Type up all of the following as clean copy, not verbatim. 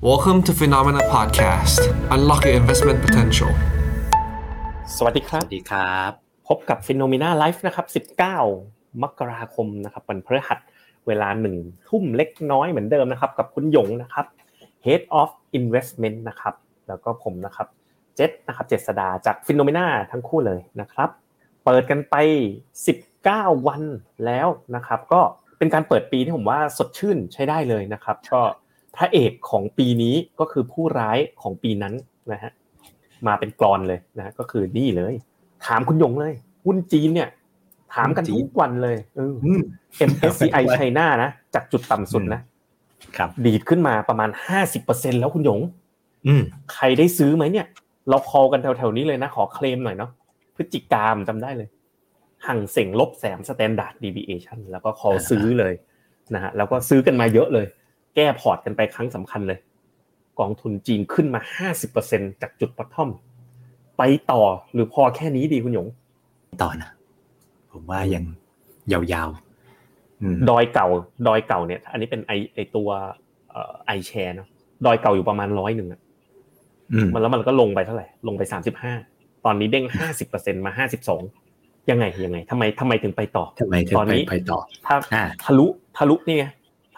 Welcome to FINNOMENA Podcast. Unlock your investment potential. สวัสดีครับสวัสดีครับพบกับ FINNOMENA LIVE นะครับ19มกราคมนะครับวันพฤหัสเวลา 1:00 นเล็กน้อยเหมือนเดิมนะครับกับคุณหยงนะครับ Head of Investment นะครับแล้วก็ผมนะครับเจษนะครับเจษฎาจาก FINNOMENA ทั้งคู่เลยนะครับเปิดกันไป19วันแล้วนะครับก็เป็นการเปิดปีที่ผมว่าสดชื่นใช้ได้เลยนะครับก็พระเอกของปีนี้ก็คือผู้ร้ายของปีนั้นนะฮะมาเป็นกลอนเลยนะก็คือนี่เลยถามคุณยงเลยหุ้นจีนเนี่ยถามกันทุกวันเลยMSCI China นะจากจุดต่ำสุดนะครับดีดขึ้นมาประมาณ 50% แล้วคุณยงใครได้ซื้อไหมเนี่ยเราคอลกันแถวๆนี้เลยนะขอเคลมหน่อยเนาะพฤศจิกายนจำได้เลยหั่งเส็งลบแสม Standard Deviation แล้วก็คอลซื้อเลยนะฮะแล้วก็ซื้อกันมาเยอะเลยแก้พอร์ตกันไปครั้งสำคัญเลยกองทุนจีนขึ้นมา 50% จากจุดบอททอมไปต่อหรือพอแค่นี้ดีคุณหยงต่อนะผมว่ายังยาวๆดอยเก่าเนี่ยอันนี้เป็นไอตัวiShare เนาะดอยเก่าอยู่ประมาณ100นึงอ่ะมันก็ลงไปเท่าไหร่ลงไป35ตอนนี้เด้ง 50% มา52ยังไงทำไมถึงไปต่อตอนนี้ไปต่อทะลุนี่ไง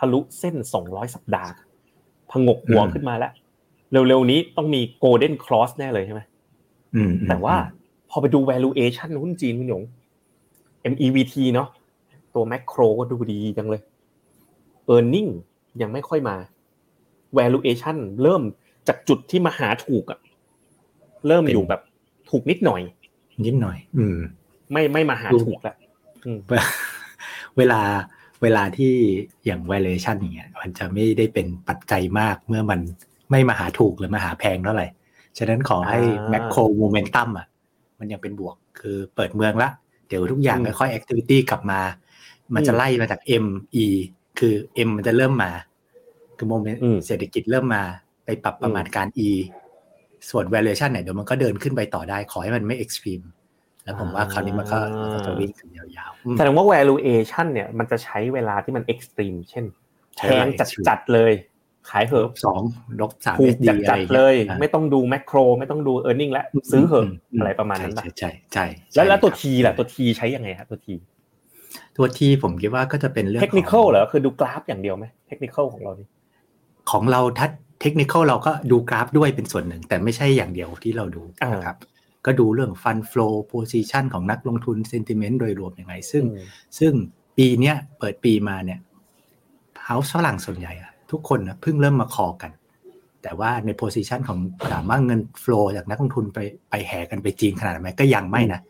ทะลุเส้น200สัปดาห์ผงกหัวขึ้นมาแล้วเร็วๆนี้ต้องมีโกลเด้นครอสแน่เลยใช่ไหมแต่ว่าพอไปดู valuation หุ้นจีนคุณหยง MEVT เนาะตัวแมคโครก็ดูดีจังเลย earning ยังไม่ค่อยมา valuation เริ่มจากจุดที่มาหาถูกอ่ะเริ่มอยู่แบบถูกนิดหน่อยไม่มาหาถูกแล้วเวลาที่อย่าง valuation อย่างเงี้ยมันจะไม่ได้เป็นปัจจัยมากเมื่อมันไม่มาหาถูกหรือมาหาแพงเท่าไหร่ฉะนั้นขอให้แมคโครโมเมนตัมอ่ะมันยังเป็นบวกคือเปิดเมืองละเดี๋ยวทุกอย่างค่อยๆ activity กลับมามันจะไล่มาจาก M E คือ M มันจะเริ่มมาคือโมเมนต์เศรษฐกิจเริ่มมาไปปรับประมาณการ E ส่วน valuation เนี่ยเดี๋ยวมันก็เดินขึ้นไปต่อได้ขอให้มันไม่ extremeแล้วผมว่าคราวนี้มันก็จะวิ่งกันยาวๆแสดงว่า valuation เนี่ยมันจะใช้เวลาที่มัน extreme เช่นแพงจัดๆเลยขายเหอะ 2 ลบ 3 SD จัดๆเลยไม่ต้องดูแมคโครไม่ต้องดู earning แล้วซื้อเหอะอะไรประมาณนั้นป่ะใช่ๆแล้วตัว T ล่ะตัว T ใช้ยังไงฮะตัว T ผมคิดว่าก็จะเป็นเรื่อง technical เหรอคือดูกราฟอย่างเดียวมั้ย technical ของเรานี่ของเราทัด technical เราก็ดูกราฟด้วยเป็นส่วนหนึ่งแต่ไม่ใช่อย่างเดียวที่เราดูนะครับก็ดูเรื่อง Fund Flow Position ของนักลงทุน Sentiment โดยรวมยังไงซึ่งปีเนี้ยเปิดปีมาเนี่ย House ฝรั่งส่วนใหญ่อะทุกคนนะเพิ่งเริ่มมาคอกันแต่ว่าใน Position ของถามว่าเงิน Flow จากนักลงทุนไปแห่กันไปจีนขนาดไหนก็ยังไม่นะ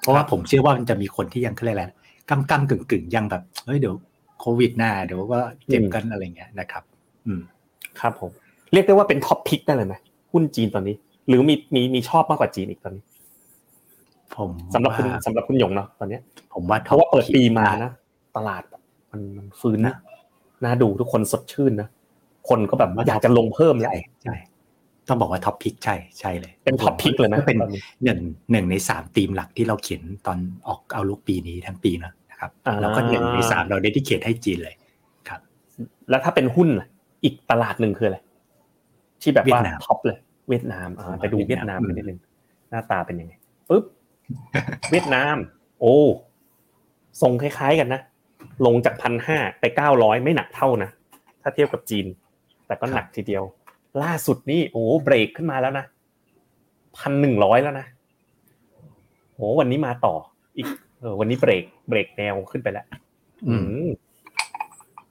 เพราะว่าผมเชื่อว่ามันจะมีคนที่ยังอะไรๆก้ำๆกึ่งๆยังแบบเฮ้ยเดี๋ยวโควิดหน้าเดี๋ยวก็เจ็บกันอะไรเงี้ยนะครับครับผมเรียกได้ว่าเป็นท็อปพิกได้เลยมั้ยหุ้นจีนตอนนี้หรือมีชอบมากกว่าจีนอีกตอนนี้ผมสำหรับคุณหยงเนาะตอนนี้ผมว่าเพราะว่าเปิดปีมานะตลาดมันฟื้นนะน่าดูทุกคนสดชื่นนะคนก็แบบอยากจะลงเพิ่มแล้วใช่ต้องบอกว่าท็อปพิกใช่เลยเป็นท็อปพิกเลยนะเป็น1ใน3ธีมหลักที่เราเขียนตอนออกเอาลุคปีนี้ทั้งปีนะครับแล้วก็1ใน3เราได้ที่เขียนให้จีนเลยครับแล้วถ้าเป็นหุ้นอีกตลาดนึงคืออะไรที่แบบว่าท็อปเลยเวียดนามไปดูเวียดนามนิดนึงหน้าตาเป็นยังไงปึ๊บเวียดนามโอ้ทรงคล้ายๆกันนะลงจาก 1,500 ไป 900ไม่หนักเท่านะถ้าเทียบกับจีนแต่ก็หนักทีเดียวล่าสุดนี่โอ้เบรกขึ้นมาแล้วนะ 1,100 แล้วนะโอ้วันนี้มาต่ออีกวันนี้เบรกแนวขึ้นไปแล้ว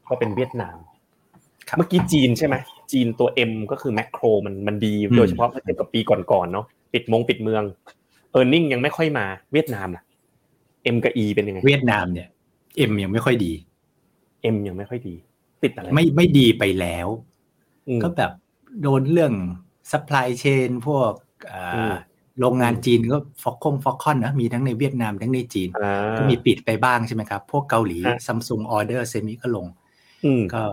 ก็เป็นเวียดนามเมื่อกี้จีนใช่ไหมจีนตัว M ก็คือแมคโครมันดีโดยเฉพาะเมื่อเทียบกับปีก่อนๆเนาะปิดเมือง earning ยังไม่ค่อยมาเวียดนามล่ะ M กับ E เป็นยังไงเวียดนามเนี่ย M ยังไม่ค่อยดี M ยังไม่ค่อยดีติดอะไรไม่ดีไปแล้วก็แบบโดนเรื่อง supply chain พวกโรงงานจีนก็ Foxconn นะมีทั้งในเวียดนามทั้งในจีนก็มีปิดไปบ้างใช่ไหมครับพวกเกาหลี Samsung order semi ก็ลงก็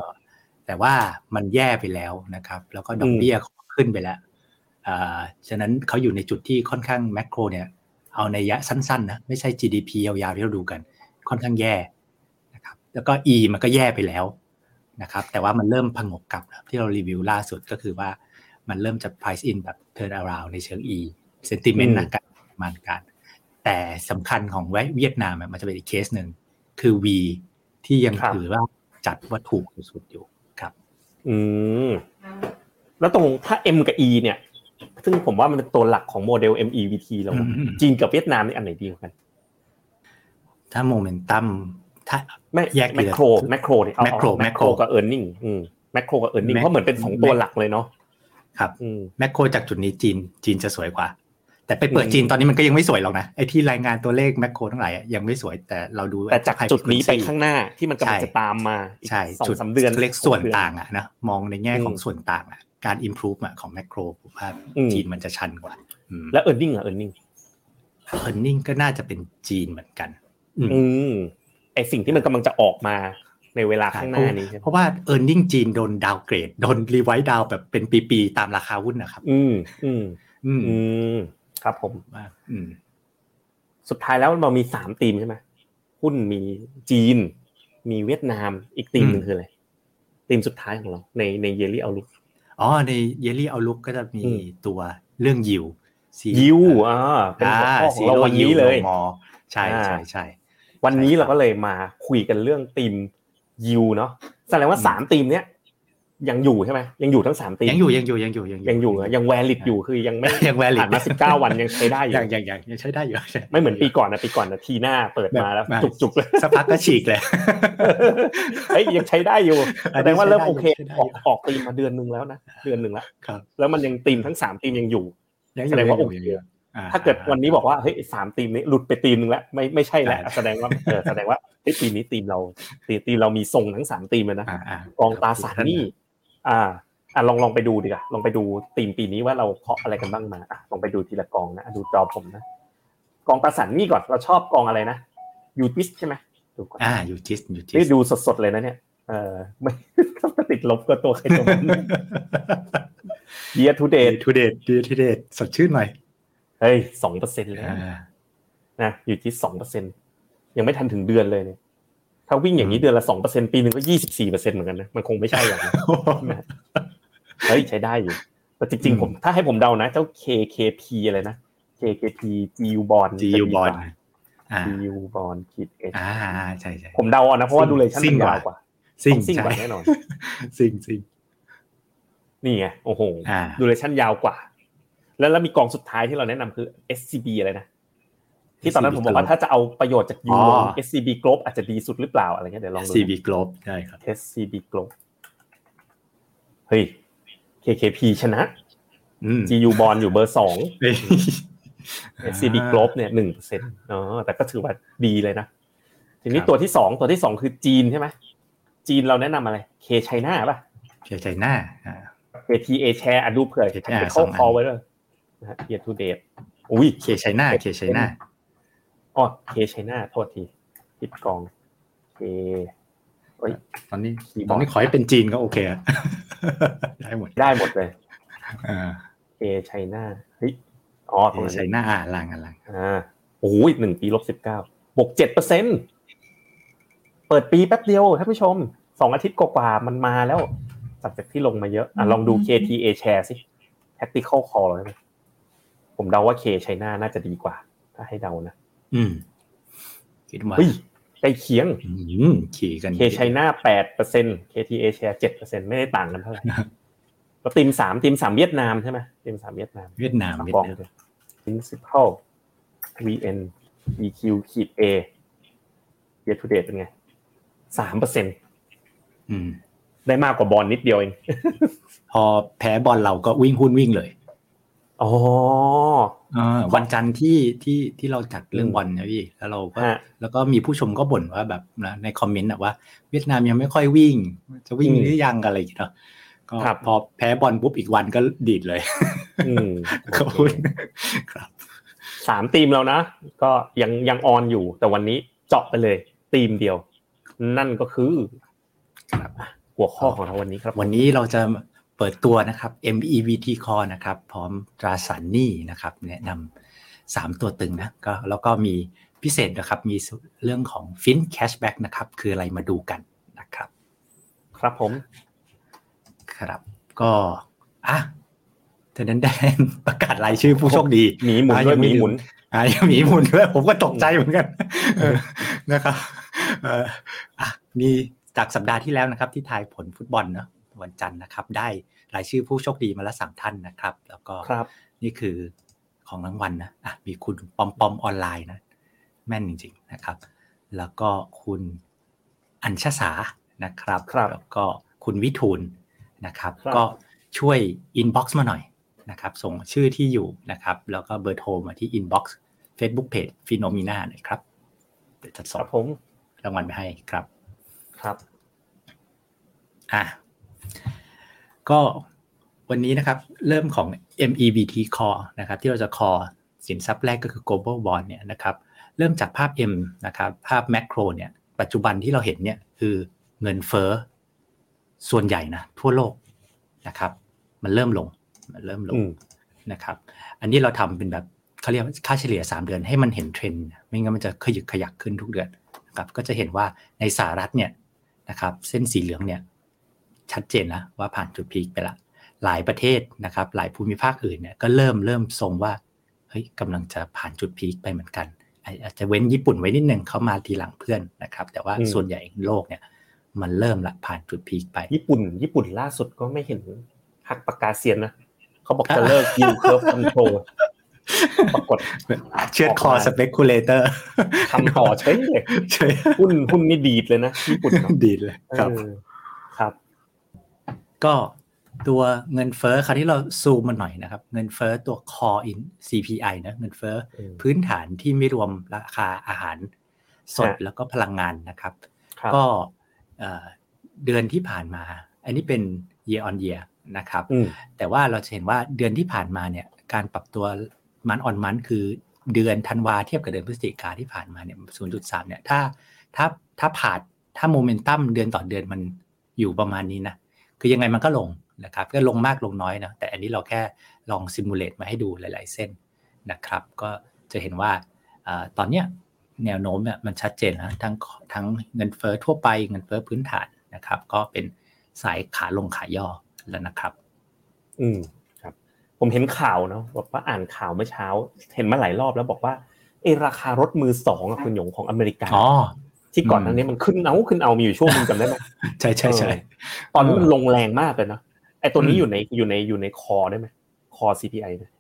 แต่ว่ามันแย่ไปแล้วนะครับแล้วก็ดอกเบี้ยขึ้นไปแล้วฉะนั้นเขาอยู่ในจุดที่ค่อนข้างแมคโครเนี่ยเอาในระยะสั้นๆนะไม่ใช่ GDP ยาวๆที่เราดูกันค่อนข้างแย่นะครับแล้วก็ E มันก็แย่ไปแล้ว นะครับแต่ว่ามันเริ่มผงกกลับที่เรารีวิวล่าสุดก็คือว่ามันเริ่มจะ price in แบบ turn around ในเชิง E sentiment นะการมันการแต่สำคัญของเวียดนามมันจะเป็นอีกเคสหนึ่งคือ V ที่ยังถือว่าจัดว่าถูกสุดๆอยู่ครับแล้วตรงถ้า M กับ E เนี่ยซึ่งผมว่ามันเป็นตัวหลักของโมเดล MEVT แล้วจีนกับเวียดนามนี่อันไหนดีกว่ากันถ้าโมเมนตัมถ้าไม่แยกแมคโครเนี่ยเอาแมคโครกับเอิร์นนิ่งแมคโครกับเอิร์นนิ่งเพราะเหมือนเป็น2ตัวหลักเลยเนาะครับแมคโครจากจุดนี้จีนจะสวยกว่าแต่ไปเปิดจีนตอนนี้มันก็ยังไม่สวยหรอกนะไอ้ที่รายงานตัวเลขแมคโครทั้งหลายยังไม่สวยแต่เราดูแต่จากจุดนี้ไปข้างหน้าที่มันกำลังจะตามมาใช่จุด3เดือนเลขส่วนต่างอ่ะนะมองในแง่ของส่วนต่างอ่ะการ improve อ่ะของแมคโครผมว่าจีนมันจะชันกว่าแล้ว earning อ่ะ earning ก็น่าจะเป็นจีนเหมือนกันไอสิ่งที่มันกำลังจะออกมาในเวลาข้างหน้านี้เพราะว่า earning จีนโดนดาวเกรดโดนรีไวซ์ดาวแบบเป็นปีๆตามราคาหุ้นนะครับครับผมสุดท้ายแล้วเรามี3ธีมใช่ไหมหุ้นมีจีนมีเวียดนามอีกธีมนึงคืออะไรธีมสุดท้ายของเราใน Yearly Outlook อ๋อใน Yearly Outlook ก็จะมีตัวเรื่อง Yield เป็นหัวข้อของเราวันนี้เลยใช่ๆๆวันนี้เราก็เลยมาคุยกันเรื่องธีม Yield เนาะแสดงว่า3ธีมเนี้ยยังอยู่ใช่ไหมยังอยู่ทั้ง3ตีมยังอยู่ยังแวลิดอยู่คือยังไม่ผ่านมา19วันยังใช้ได้อยู่ยังใช้ได้อยู่ไม่เหมือนปีก่อนนะทีหน้าเปิดมาแล้วจุกๆสักพักก็ฉีกเลยเฮ้ยยังใช้ได้อยู่แสดงว่าเริ่มโอเคออกตีมมาเดือนนึงแล้วครับแล้วมันยังตีมทั้ง3ตีมยังอยู่แสดงว่าโอเคถ้าเกิดวันนี้บอกว่าเฮ้ย3ตีมนี้หลุดไปตีมนึงแล้วไม่ใช่แล้วแสดงว่าปีนี้ตีมเรามีทรงทั้ง3ตีมเลยนะกองตราสารหนี้ลองไปดูดีกว่าลองไปดูธีมปีนี้ว่าเราเคาะอะไรกันบ้างมาลองไปดูทีละกองนะดูจอผมนะกองตราสารหนี้ก่อนเราชอบกองอะไรนะ UJIS ใช่มั้ยดูก่อนUJIS นี่ดูสดๆเลยนะเนี่ยไม่ติดลบก็ตัวใครตัวมัน Year to dateสดชื่นหน่อยเฮ้ย 2% เลยนะ UJIS 2% ยังไม่ทันถึงเดือนเลยเนี่ยถ้าวิ่งอย่างนี้เดือนละ 2% ปีนึงก็ 24% เหมือนกันนะมันคงไม่ใช่หรอกนะเฮ้ยใช้ได้อยู่แต่จริงๆผมถ้าให้ผมเดานะเจ้า KKP อะไรนะ KKP EU Bond EU Bond EU Bond คิดใช่ๆผมเดาเอานะเพราะว่าดูเลยชั้นมันยาวกว่าซิ่งกว่าแน่นอนซิ่งนี่ไงโอ้โหดูเลยชั้นยาวกว่าแล้วมีกองสุดท้ายที่เราแนะนำคือ SCB อะไรนะที่ตอนนั้นผมบอกว่าถ้าจะเอาประโยชน์จากยูลง SCB Globe อาจจะดีสุดหรือเปล่าอะไรเงี้ยเดี๋ยวลองดู SCB Globe ใช่ครับ SCB Globe เฮ้ย KKP ชนะGU Bond อยู่เบอร์2 SCB Globe เนี่ย 1% แต่ก็ถือว่าดีเลยนะทีนี้ตัวที่2คือจีนใช่มั้ยจีนเราแนะนำอะไร K China ป่ะ K China KTA Share ดูเผื่อเข้าคอไว้ด้วยนะฮะ Year to date อุ้ย K China K China โทษทีผิดกองตอนนี้ขอให้เป็นจีนก็โอเคอะได้หมดเลยK China เฮ้ยK China ลังโอ้โห1ปี -19 บวก 7% เปิดปีแป๊บเดียวท่านผู้ชม2อาทิตย์กว่าๆมันมาแล้วจากที่ลงมาเยอะลองดู KTA Share สิ Tactical Call เลยผมเดาว่า K China น่าจะดีกว่าถ้าให้เดานะคิดว่าใกล้เคียงขี่กัน K China 8% KTA Share 7% ไม่ได้ต่างกันเท่าไหร่ก็ทีม3เวียดนามใช่มั้ยทีม3เวียดนามPrincipal VN EQ-A Year to date เป็นไง 3% ได้มากกว่าบอลนิดเดียวเองพอแพ้บอลเราก็วิ่งหุ้นวิ่งเลยอ๋อวันจันทร์ที่เราจัดเรื่องบอลนะพี่แล้วเราก็มีผู้ชมก็บ่นว่าแบบนะในคอมเมนต์ว่าเวียดนามยังไม่ค่อยวิ่งจะวิ่งหรือยังอะไรอย่างเงี้ยก็พอแพ้บอลปุ๊บอีกวันก็ดีดเลยขอบคุณครับ3ทีมเรานะก็ยังออนอยู่แต่วันนี้เจาะไปเลยทีมเดียวนั่นก็คือครับหัวข้อของเราวันนี้ครับวันนี้เราจะเปิดตัวนะครับ MEVT Call นะครับพร้อมตราสารหนี้นะครับแนะนำ3ตัวตึงนะก็แล้วก็มีพิเศษนะครับมีเรื่องของFINNO Cashback นะครับคืออะไรมาดูกันนะครับ ครับผมครับก็อ่ะเท่านั้นแดนประกาศรายชื่อผู้โชคดีหมีหมุนด้วยหมีหมุนยังหมีหมุนด้วยผมก็ตกใจเหมือนกันนะครับมีจากสัปดาห์ที่แล้วนะครับที่ทายผลฟุตบอลเนาะวันจันทร์นะครับได้รายชื่อผู้โชคดีมาละสามท่านนะครับแล้วก็นี่คือของรางวัลนะมีคุณปอมปอมออนไลน์นะแม่นจริงๆนะครับแล้วก็คุณอัญชสานะครับแล้วก็คุณวิทูลนะครับก็ช่วยอินบ็อกซ์มาหน่อยนะครับส่งชื่อที่อยู่นะครับแล้วก็เบอร์โทรมาที่อินบ็อกซ์ Facebook Page FINNOMENA หน่อยครับเดี๋ยวจัดสอบผมรางวัลไปให้ครับครับก็วันนี้นะครับเริ่มของ MEVT Call นะครับที่เราจะคอสินทรัพย์แรกก็คือ Global Bond เนี่ยนะครับเริ่มจากภาพ M นะครับภาพแมกโครเนี่ยปัจจุบันที่เราเห็นเนี่ยคือเงินเฟ้อส่วนใหญ่นะทั่วโลกนะครับมันเริ่มลงนะครับอันนี้เราทำเป็นแบบเขาเรียกค่าเฉลี่ย3เดือนให้มันเห็นเทรนด์ไม่งั้นมันจะขยักขึ้นทุกเดือนนะครับก็จะเห็นว่าในสหรัฐเนี่ยนะครับเส้นสีเหลืองเนี่ยชัดเจนแล้วว่าผ่านจุดพีคไปละหลายประเทศนะครับหลายภูมิภาคอื่นเนี่ยก็เริ่มทรงว่าเฮ้ยกำลังจะผ่านจุดพีคไปเหมือนกันอาจจะเว้นญี่ปุ่นไว้นิดนึงเขามาทีหลังเพื่อนนะครับแต่ว่าส่วนใหญ่โลกเนี่ยมันเริ่มละผ่านจุดพีคไปญี่ปุ่นล่าสุดก็ไม่เห็นหักปากกาเซียนนะเขาบอกจะเลิกยิวเคิร์ฟคอนโทรลปรากฏเชือดคอสเปกุเลเตอร์ทำต่อเฉยเลยหุ้นนี่ดีดเลยนะญี่ปุ่นดีดเลยครับก็ตัวเงินเฟ้อคราวที่เราซูมมาหน่อยนะครับเงินเฟ้อตัว Core CPI นะเงินเฟ้อพื้นฐานที่ไม่รวมราคาอาหารสดแล้วก็พลังงานนะครับก็เดือนที่ผ่านมาอันนี้เป็น year on year นะครับแต่ว่าเราจะเห็นว่าเดือนที่ผ่านมาเนี่ยการปรับตัวมันออนมันคือเดือนธันวาเทียบกับเดือนพฤศจิกาที่ผ่านมาเนี่ย 0.3 เนี่ยถ้าผ่านถ้าโมเมนตัมเดือนต่อเดือนมันอยู่ประมาณนี้นะคือยังไงมันก็ลงนะครับก็ลงมากลงน้อยนะแต่อันนี้เราแค่ลองซิมูเลตมาให้ดูหลายๆเส้นนะครับก็จะเห็นว่าตอนเนี้ยแนวโน้มเนี่ยมันชัดเจนนะทั้งเงินเฟ้อทั่วไปเงินเฟ้อพื้นฐานนะครับก็เป็นสายขาลงขาย่อแล้วนะครับครับผมเห็นข่าวเนาะบอกว่าอ่านข่าวเมื่อเช้าเห็นมาหลายรอบแล้วบอกว่าราคารถมือสองคุณหยงของอเมริกาที่ก่อนหน้านี้มันขึ้นเอามีอยู่ช่วงนึงจำได้ไหมใช่ๆๆตอนนี้มันลงแรงมากเลยเนาะไอ้ตัวนี้อยู่ในคอได้ไหมคอ CPI นะ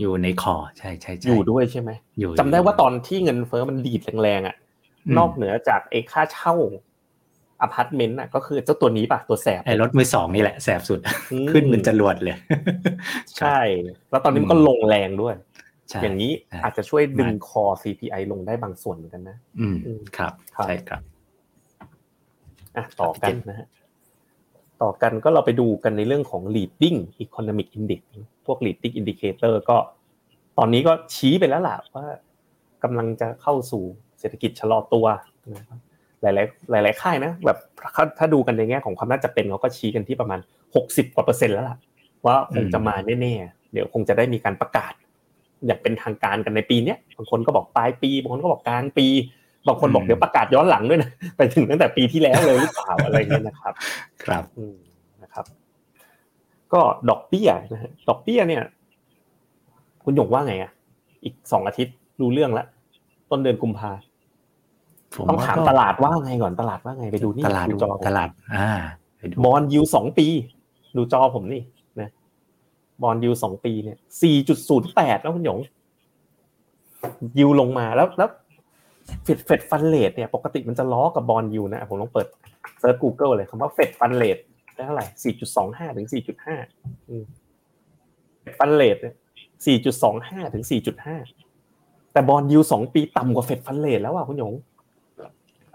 อยู่ในคอใช่ๆๆอยู่ด้วยใช่ไหมจำได้ว่าตอนที่เงินเฟ้อมันดีดแรงๆอ่ะนอกเหนือจากไอ้ค่าเช่าอพาร์ตเมนต์น่ะก็คือเจ้าตัวนี้ป่ะตัวแสบไอ้รถมือสองนี่แหละแสบสุดขึ้นเป็นจรวดเลยใช่แล้วตอนนี้มันก็ลงแรงด้วยอย่างนี้อาจจะช่วยดึงคอ CPI ลงได้บางส่วนเหมือนกันนะครับใช่ครับต่อกันนะฮะต่อกันก็เราไปดูกันในเรื่องของ Leading Economic Index พวก Leading Indicator ก็ตอนนี้ก็ชี้ไปแล้วล่ะว่ากำลังจะเข้าสู่เศรษฐกิจชะลอตัวนะครับหลายๆค่ายนะแบบถ้าดูกันในแง่ของความน่าจะเป็นเขาก็ชี้กันที่ประมาณ 60% กว่าแล้วล่ะว่าคงจะมาแน่ๆเดี๋ยวคงจะได้มีการประกาศอยากเป็นทางการกันในปีเนี้ยบางคนก็บอกปลายปีบางคนก็บอกกลางปีบางคนบอกเดี๋ยวประกาศย้อนหลังด้วยนะไปถึงตั้งแต่ปีที่แล้วเลยหรือเปล่าอะไรเงี้ยนะครับครับนะครับก็ดอกเบี้ยนะฮะดอกเบี้ยเนี่ยคุณหยงว่าไงอ่ะอีก2อาทิตย์รู้เรื่องละต้นเดือนกุมภาต้องถามตลาดว่าไงก่อนตลาดว่าไงไปดูนี่ดูจอตลาดไปดูบอนด์ยิว2ปีดูจอผมนี่นะบอนด์ยิว2ปีเนี่ย 4.08 แล้วคุณหยงยิวลงมาแล้วเฟดฟันเรทเนี่ยปกติมันจะล้อกับบอนด์ยิวนะผมต้องเปิดเซิร์ช Google เลยคำว่าเฟดฟันเรทได้เท่าไหร่ 4.25 ถึง 4.5 ฟันเรทเนี่ย 4.25 ถึง 4.5 แต่บอนด์ยิว2ปีต่ำกว่าเฟดฟันเรทแล้วอ่ะคุณหยง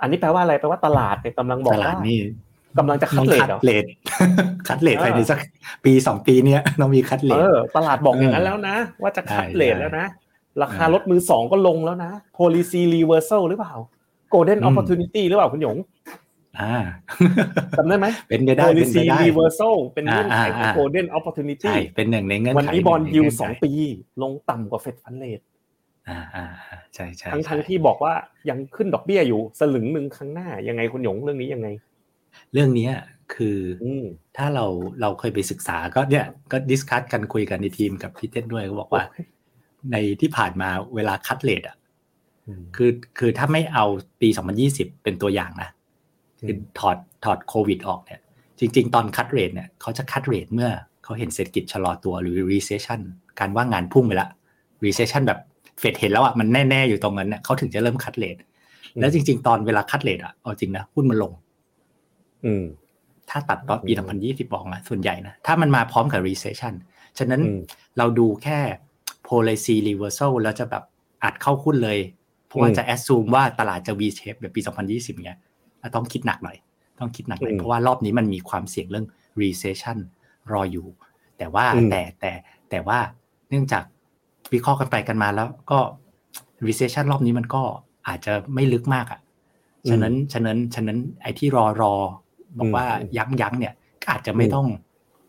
อันนี้แปลว่าอะไรแปลว่าตลาดเนี่ยกำลังบอกว่ากำลังจะคัดเรทภายในสักปี2ปีเนี้ยต้องมีคัดเรทตลาดบอกอย่างนั้นแล้วนะว่าจะคัดเรทแล้วนะราคารถมือ2ก็ลงแล้วนะ policy reversal หรือเปล่า golden opportunity หรือเปล่าคุณหยงจำได้ไหมเป็นไปได้ policy reversal เป็นเงื่อนไขของ golden opportunity เป็นหนึ่งในเงื่อนไขวันนี้บอนด์ยิว2ปีลงต่ำกว่า Fed Fund Rateใช่ๆทั้งที่บอกว่ายังขึ้นดอกเบี้ยอยู่สลึงนึงข้างหน้ายังไงคุณหยงเรื่องนี้ยังไงเรื่องนี้ คือถ้าเราเคยไปศึกษาก็เนี่ยก็ดิสคัสกันคุยกันในทีมกับพี่เต้นด้วยก็บอกว่าในที่ผ่านมาเวลาคัดเรทอ่ะคือถ้าไม่เอาปี2020เป็นตัวอย่างนะคือถอดโควิดออกเนี่ยจริงๆตอนคัดเรทเนี่ยเขาจะคัดเรทเมื่อเขาเห็นเศรษฐกิจชะลอตัวหรือ recession การว่างงานพุ่งไปละ recession แบบเฟดเห็นแล้วอ่ะมันแน่ๆอยู่ตรงนั้นเนี่ยเขาถึงจะเริ่มคัดเรทแล้วจริงๆตอนเวลาคัดเรทอ่ะเอาจริงนะหุ้นมันลงถ้าตัดตอนปี2020บอกอ่ะส่วนใหญ่นะถ้ามันมาพร้อมกับ recession ฉะนั้นเราดูแค่ policy reversal แล้วจะแบบอัดเข้าหุ้นเลยเพราะว่าจะ assume ว่าตลาดจะ V shape แบบปี2020เงี้ยต้องคิดหนักหน่อยเพราะว่ารอบนี้มันมีความเสี่ยงเรื่อง recession รออยู่แต่ว่าแต่ว่าเนื่องจากวิเคราะห์กันไปกันมาแล้วก็ recession รอบนี้มันก็อาจจะไม่ลึกมากอ่ะฉะนั้นไอ้ที่รอบอกว่ายั้งเนี่ยอาจจะไม่ต้อง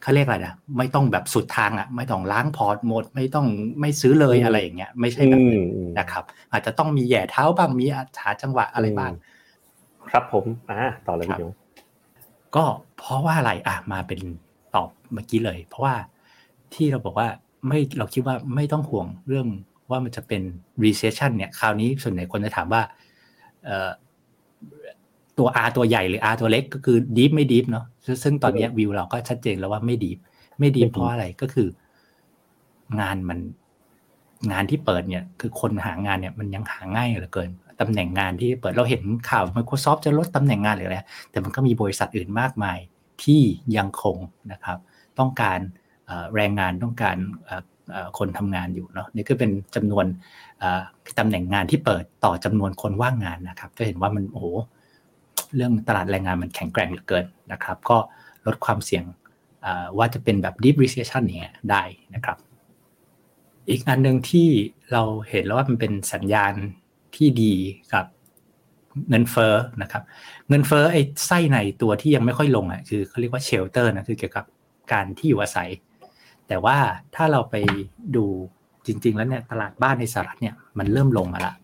เขาเรียกอะไรนะไม่ต้องแบบสุดทางอ่ะไม่ต้องล้างพอร์ตหมดไม่ต้องไม่ซื้อเลยอะไรอย่างเงี้ยไม่ใช่แบบนั้นนะครับอาจจะต้องมีแหย่เท้าบ้างมีหาจังหวะอะไรบ้างครับผมต่อเลยพี่หนูก็เพราะว่าอะไรมาเป็นตอบเมื่อกี้เลยเพราะว่าที่เราบอกว่าไม่เราคิดว่าไม่ต้องห่วงเรื่องว่ามันจะเป็น recession เนี่ยคราวนี้ส่วนใหญ่คนจะถามว่าตัว R ตัวใหญ่หรือ R ตัวเล็กก็คือ deep ไม่ deep เนาะซึ่งตอนนี้วิวเราก็ชัดเจนแล้วว่าไม่ deep ไม่ deep เพราะอะไรก็คืองานที่เปิดเนี่ยคือคนหางานเนี่ยมันยังหาง่ายเหลือเกินตำแหน่งงานที่เปิดเราเห็นข่าว Microsoft จะลดตำแหน่งงานหรืออะไรแต่มันก็มีบริษัทอื่นมากมายที่ยังคงนะครับต้องการแรงงานต้องการคนทำงานอยู่เนาะนี่ก็เป็นจำนวนตำแหน่งงานที่เปิดต่อจำนวนคนว่างงานนะครับก็เห็นว่ามันโอ้โหเรื่องตลาดแรงงานมันแข็งแกร่งเหลือเกินนะครับก็ลดความเสี่ยงว่าจะเป็นแบบ deep recession เนี่ยได้นะครับอีกอันนึงที่เราเห็นแล้วว่ามันเป็นสัญญาณที่ดีกับเงินเฟ้อนะครับเงินเฟ้อไอ้ไส้ในตัวที่ยังไม่ค่อยลงอ่ะคือเขาเรียกว่าเชลเตอร์นะคือเกี่ยวกับการที่อยู่อาศัยแต่ว่าถ้าเราไปดูจริงๆแล้วเนี่ยตลาดบ้านในสหรัฐเนี่ยมันเริ่มลงมาแล้ว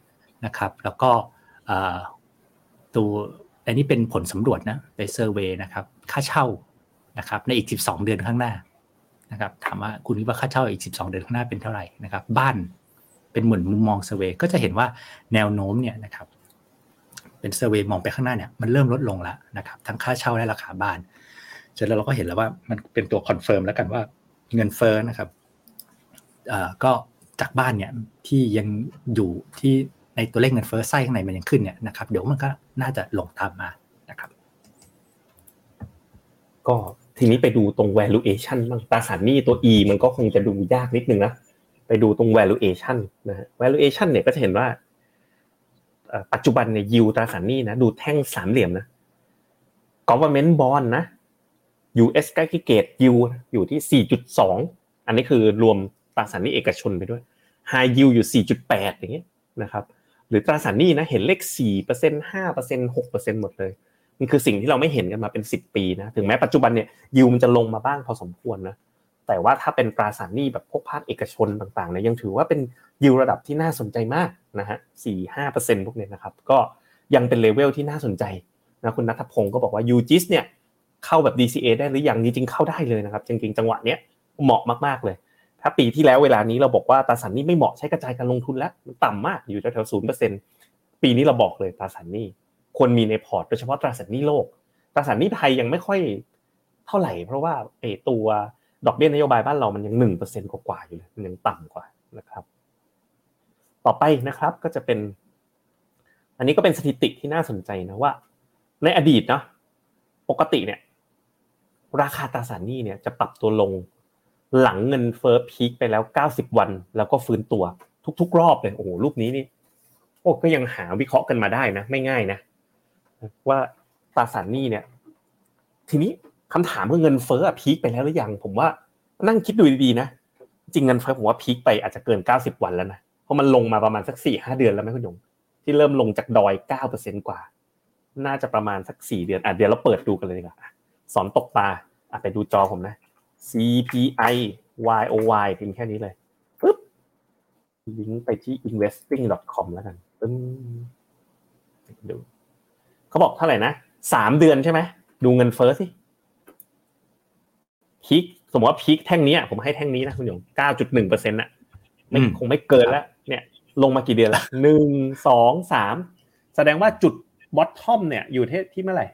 นะครับแล้วก็ตัวอันนี้เป็นผลสำรวจนะไปเซอร์เวย์นะครับค่าเช่านะครับในอีก12เดือนข้างหน้านะครับถามว่าคุณคิดว่าค่าเช่าอีก12เดือนข้างหน้าเป็นเท่าไหร่นะครับบ้านเป็นเหมือนมุมมองเซอร์เวย์ก็จะเห็นว่าแนวโน้มเนี่ยนะครับเป็นเซอร์เวย์มองไปข้างหน้าเนี่ยมันเริ่มลดลงแล้วนะครับทั้งค่าเช่าและราคาบ้านจนเราก็เห็นแล้วว่ามันเป็นตัวคอนเฟิร์มแล้วกันว่าเงินเฟ้อนะครับก็จากบ้านเนี่ยที่ยังอยู่ที่ในตัวเลขเงินเฟ้อไส้ข้างในมันยังขึ้นเนี่ยนะครับเดี๋ยวมันก็น่าจะลงตามมานะครับก็ทีนี้ไปดูตรง valuation บ้างตราสารหนี้ตัว E มันก็คงจะดูยากนิดนึงนะไปดูตรง valuation นะฮะ valuation เนี่ยก็จะเห็นว่าปัจจุบันเนี่ย yield ตราสารหนี้นะดูแท่งสามเหลี่ยมนะ government bond นะ US aggregate yield อยู่ที่ 4.2 อันนี้คือรวมตราสารหนี้เอกชนไปด้วย high yield อยู่ 4.8 อย่างเงี้ยนะครับหรือตราสารหนี้นะเห็นเลข 4% 5% 6% หมดเลยมันคือสิ่งที่เราไม่เห็นกันมาเป็น10ปีนะถึงแม้ปัจจุบันเนี่ยยิวมันจะลงมาบ้างพอสมควรนะแต่ว่าถ้าเป็นตราสารหนี้แบบพวกภาคเอกชนต่างๆเนี่ยยังถือว่าเป็นยิวระดับที่น่าสนใจมากนะฮะ 4-5% พวกนี้นะครับก็ยังเป็นเลเวลที่น่าสนใจนะคุณณัฐพงศ์ก็บอกว่า UGIS เนี่ยเข้าแบบ DCA ได้หรือยังจริงๆเข้าได้เลยนะครับจริงๆจังหวะเนี้ยเหมาะมากๆเลยถ้าปีที่แล้วเวลานี้เราบอกว่าตราสารหนี้ไม่เหมาะใช้กระจายการลงทุนแล้วมันต่ำมากอยู่แถวๆ 0% ปีนี้เราบอกเลยตราสารหนี้ควรมีในพอร์ตโดยเฉพาะตราสารหนี้โลกตราสารหนี้ไทยยังไม่ค่อยเท่าไหร่เพราะว่าตัวดอกเบี้ยนโยบายบ้านเรามันยัง 1% กว่าๆอยู่เลยมันยังต่ำกว่านะครับต่อไปนะครับก็จะเป็นอันนี้ก็เป็นสถิติที่น่าสนใจนะว่าในอดีตเนาะปกติเนี่ยราคาตราสารหนี้เนี่ยจะปรับตัวลงหลังเงินเฟ้อพีคไปแล้ว90วันแล้วก็ฟื้นตัวทุกๆรอบเลยโอ้โหรูปนี้นี่โอ้ก็ยังหาวิเคราะห์กันมาได้นะไม่ง่ายนะว่าตราสารหนี้เนี่ยทีนี้คำถามว่าเงินเฟ้อพีคไปแล้วหรือยังผมว่านั่งคิดดูดีๆนะจริงเงินเฟ้อผมว่าพีคไปอาจจะเกิน90วันแล้วนะเพราะมันลงมาประมาณสัก 4-5 เดือนแล้วมั้ยคุณยงที่เริ่มลงจากดอย 9% กว่าน่าจะประมาณสัก4เดือนอ่ะเดี๋ยวเราเปิดดูกันเลยดีกว่าสอนตกปลาอ่ะไปดูจอผมนะ CPI YOY เป็นแค่นี้เลยปึ๊บลิงก์ไปที่ investing.com แล้วกันปึ้งดูเขาบอกเท่าไหร่นะ3เดือนใช่ไหมดูเงินเฟ้อสิ พีคสมมติว่าพีคแท่งนี้ผมให้แท่งนี้นะคุณหยง 9.1% น่ะไม่คงไม่เกินแล้วเนี่ยลงมากี่เดือนละ1 2 3แสดงว่าจุดบอททอมเนี่ยอยู่ที่เมื่อไหร่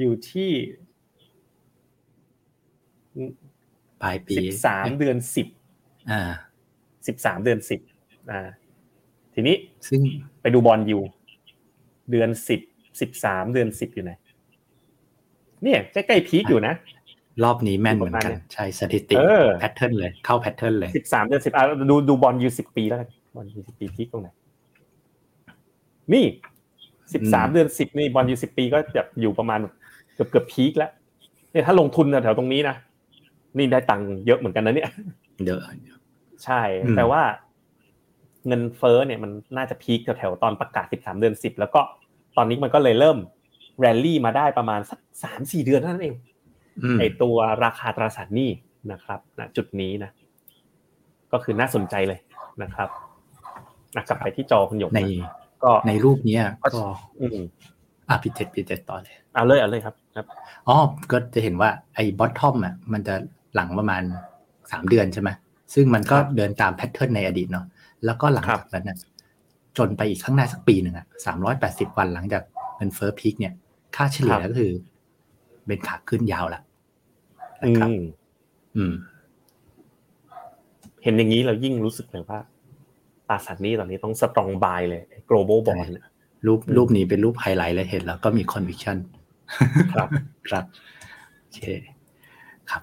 อยู่ที่ปลายปี13เดือน1013เดือน10ทีนี้ซึ่งไปดูบอนด์ยิวเดือน10 13เดือน10อยู่ไหนเนี่ยใกล้ๆพีคอยู่นะรอบนี้แม่นเหมือนกันใช่สถิติแพทเทิร์นเลยเข้าแพทเทิร์นเลย13เดือน10ดูบอนด์ยิว10ปีแล้วกันบอนด์ยิว10ปีพีคตรงไหนนี่13เดือน10นี่บอนด์ยิว10ปีก็แบบอยู่ประมาณเกือบพีคแล้วเนี่ยถ้าลงทุนแถวตรงนี้นะนี่ได้ตังค์เยอะเหมือนกันนะเนี่ยเยอะใช่แต่ว่าเงินเฟ้อเนี่ยมันน่าจะพีคแถวๆตอนประกาศ13เดือน10แล้วก็ตอนนี้มันก็เลยเริ่มแรลลี่มาได้ประมาณสัก 3-4 เดือนนั่นเองไอ้ตัวราคาตราสารหนี้นะครับณจุดนี้นะก็คือน่าสนใจเลยนะครับกลับไปที่จอคุณหยกก็ในรูปนี้ก็พิเศษต่อเลยเอาเลยครับอ๋อก็จะเห็นว่าไอ้บอททอมอ่ะมันจะหลังประมาณ3เดือนใช่ไหมซึ่งมันก็เดินตามแพทเทิร์นในอดีตเนาะแล้วก็หลังจากนั้นนะจนไปอีกข้างหน้าสักปีหนึ่งอ่ะ380วันหลังจากเงินเฟ้อพีคเนี่ยค่าเฉลี่ยก็คือเป็นขาขึ้นยาวละนะครับเห็นอย่างนี้เรายิ่งรู้สึกเลยว่าตราสารหนี้ตอนนี้ต้องสตรองบายเลย Global Bond รูปนี้เป็นรูปไฮไลท์เลยเห็นแล้วก็มี conviction ครับโอเคครับ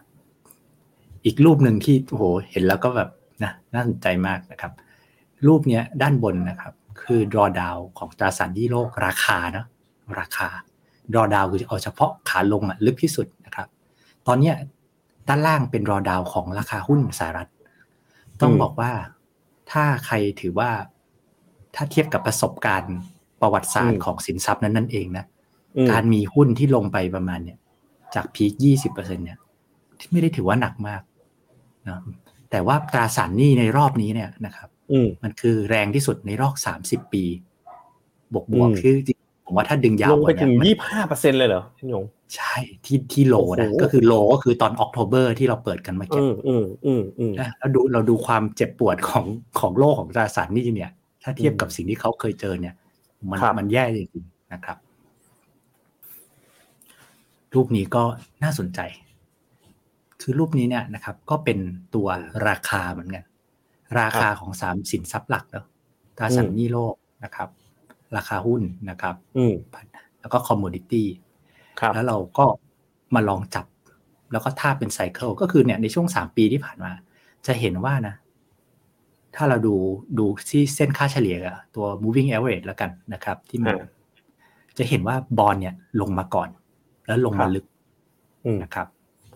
อีกรูปหนึ่งที่โหเห็นแล้วก็แบบนะน่าสนใจมากนะครับรูปเนี้ยด้านบนนะครับคือ drawdown ของตราสารหนี้โลกราคานะราคา drawdown คือเอาเฉพาะขาลงอ่ะลึกที่สุดนะครับตอนเนี้ยด้านล่างเป็น drawdown ของราคาหุ้นสหรัฐต้องบอกว่าถ้าใครถือว่าถ้าเทียบกับประสบการณ์ประวัติศาสตร์ของสินทรัพย์นั้นเองนะการมีหุ้นที่ลงไปประมาณเนี่ยจากพีค 20% เนี่ยที่ไม่ได้ถือว่าหนักมากนะแต่ว่าตราสารหนี้ในรอบนี้เนี่ยนะครับมันคือแรงที่สุดในรอบ30ปีบวกคือผมว่าถ้าดึงยาวลงไปถึง 25% เลยเหรอพี่หงใช่ที่โลนะก็คือโลก็คือตอนออกโทเบอร์ที่เราเปิดกันมาเก็บนะแล้วเราดูความเจ็บปวดของโลกของตราสารหนี้เนี่ยถ้าเทียบกับสิ่งที่เขาเคยเจอเนี่ยมันแย่จริงๆนะครับรูปนี้ก็น่าสนใจคือรูปนี้เนี่ยนะครับก็เป็นตัวราคาเหมือนกันราคาของ3สินทรัพย์หลักเนาะตราสารหนี้โลกนะครับราคาหุ้นนะครับแล้วก็คอมมูนิตี้แล้วเราก็มาลองจับแล้วก็ถ้าเป็นไซเคิลก็คือเนี่ยในช่วง3ปีที่ผ่านมาจะเห็นว่านะถ้าเราดูที่เส้นค่าเฉลี่ยตัว moving average แล้วกันนะครับที่มันจะเห็นว่าบอนด์เนี่ยลงมาก่อนแล้วลงมาลึกนะครับ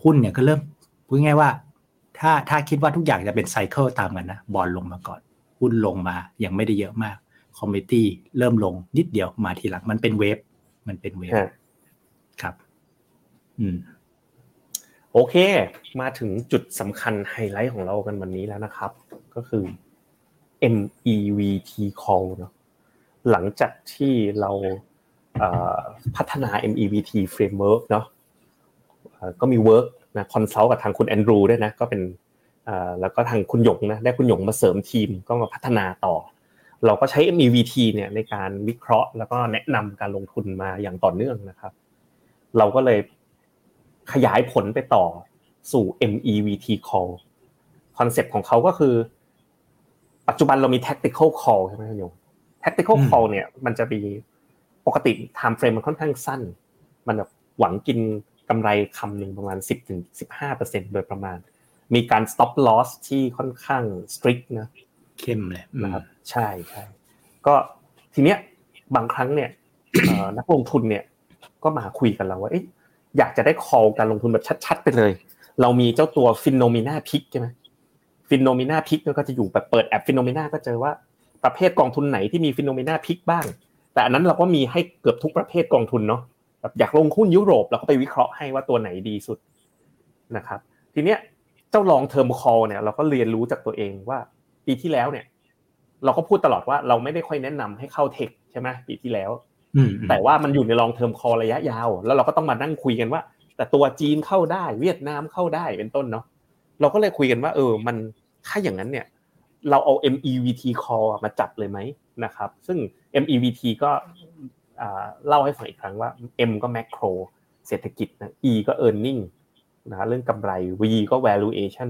หุ้นเนี่ยก็เริ่มพูดง่ายว่าถ้าคิดว่าทุกอย่างจะเป็นไซเคิลตามกันนะบอนด์ลงมาก่อนหุ้นลงมายังไม่ได้เยอะมากคอมมูนิตี้เริ่มลงนิดเดียวมาทีหลังมันเป็นเวฟครับโอเคมาถึงจุดสำคัญไฮไลท์ของเรากันวันนี้แล้วนะครับก็คือ MEVT Call เนาะหลังจากที่เราพัฒนา MEVT Framework เนาะก็มีเวิร์กนะคอนซัลท์กับทางคุณแอนดรูด้วยนะก็เป็นแล้วก็ทางคุณหยงนะได้คุณหยงมาเสริมทีมก็มาพัฒนาต่อเราก็ใช้ MEVT เนี่ยในการวิเคราะห์แล้วก็แนะนำการลงทุนมาอย่างต่อเนื่องนะครับเราก็เลยขยายผลไปต่อสู่ MEVT Call คอนเซ็ปต์ของเขาก็คือปัจจุบันเรามี Tactical Call ใช่ไหมคุณหยง Tactical Call เนี่ยมันจะมีปกติ time frame มันค่อนข้างสั้นมันแบบหวังกินกำไรคำหนึ่งประมาณ 10-15% โดยประมาณมีการ stop loss ที่ค่อนข้าง strict นะเข้มเลยนะครับใช่ๆก็ทีเนี้ยบางครั้งเนี่ยนักลงทุนเนี่ยก็มาคุยกันเราว่าเอ๊ะอยากจะได้ call การลงทุนแบบชัดๆไปเลยเรามีเจ้าตัว FINNOMENA Pick ใช่มั้ย FINNOMENA Pick ก็จะอยู่แบบเปิดแอป FINNOMENA ก็เจอว่าประเภทกองทุนไหนที่มี FINNOMENA Pick บ้างแต่อันนั้นเราก็มีให้เกือบทุกประเภทกองทุนเนาะแบบอยากลงหุ้นยุโรปเราก็ไปวิเคราะห์ให้ว่าตัวไหนดีสุดนะครับทีเนี้ยเจ้า Long Term Call เนี่ยเราก็เรียนรู้จากตัวเองว่าปีที่แล้วเนี่ยเราก็พูดตลอดว่าเราไม่ได้ค่อยแนะนำให้เข้าเทคใช่ไหมปีที่แล้วแต่ว่ามันอยู่ใน Long Term Call ระยะยาวแล้วเราก็ต้องมานั่งคุยกันว่า แต่ตัวจีนเข้าได้เวียดนามเข้าได้เป็นต้นเนาะเราก็เลยคุยกันว่ามันถ้าอย่างนั้นเนี่ยเราเอา MEVT Call มาจับเลยไหมนะครับซึ่ง MEVT ก็เล่าให้ฟังอีกครั้งว่า M ก็ Macro เศรษฐกิจนะ E ก็ Earning นะเรื่องกำไร V ก็ Valuation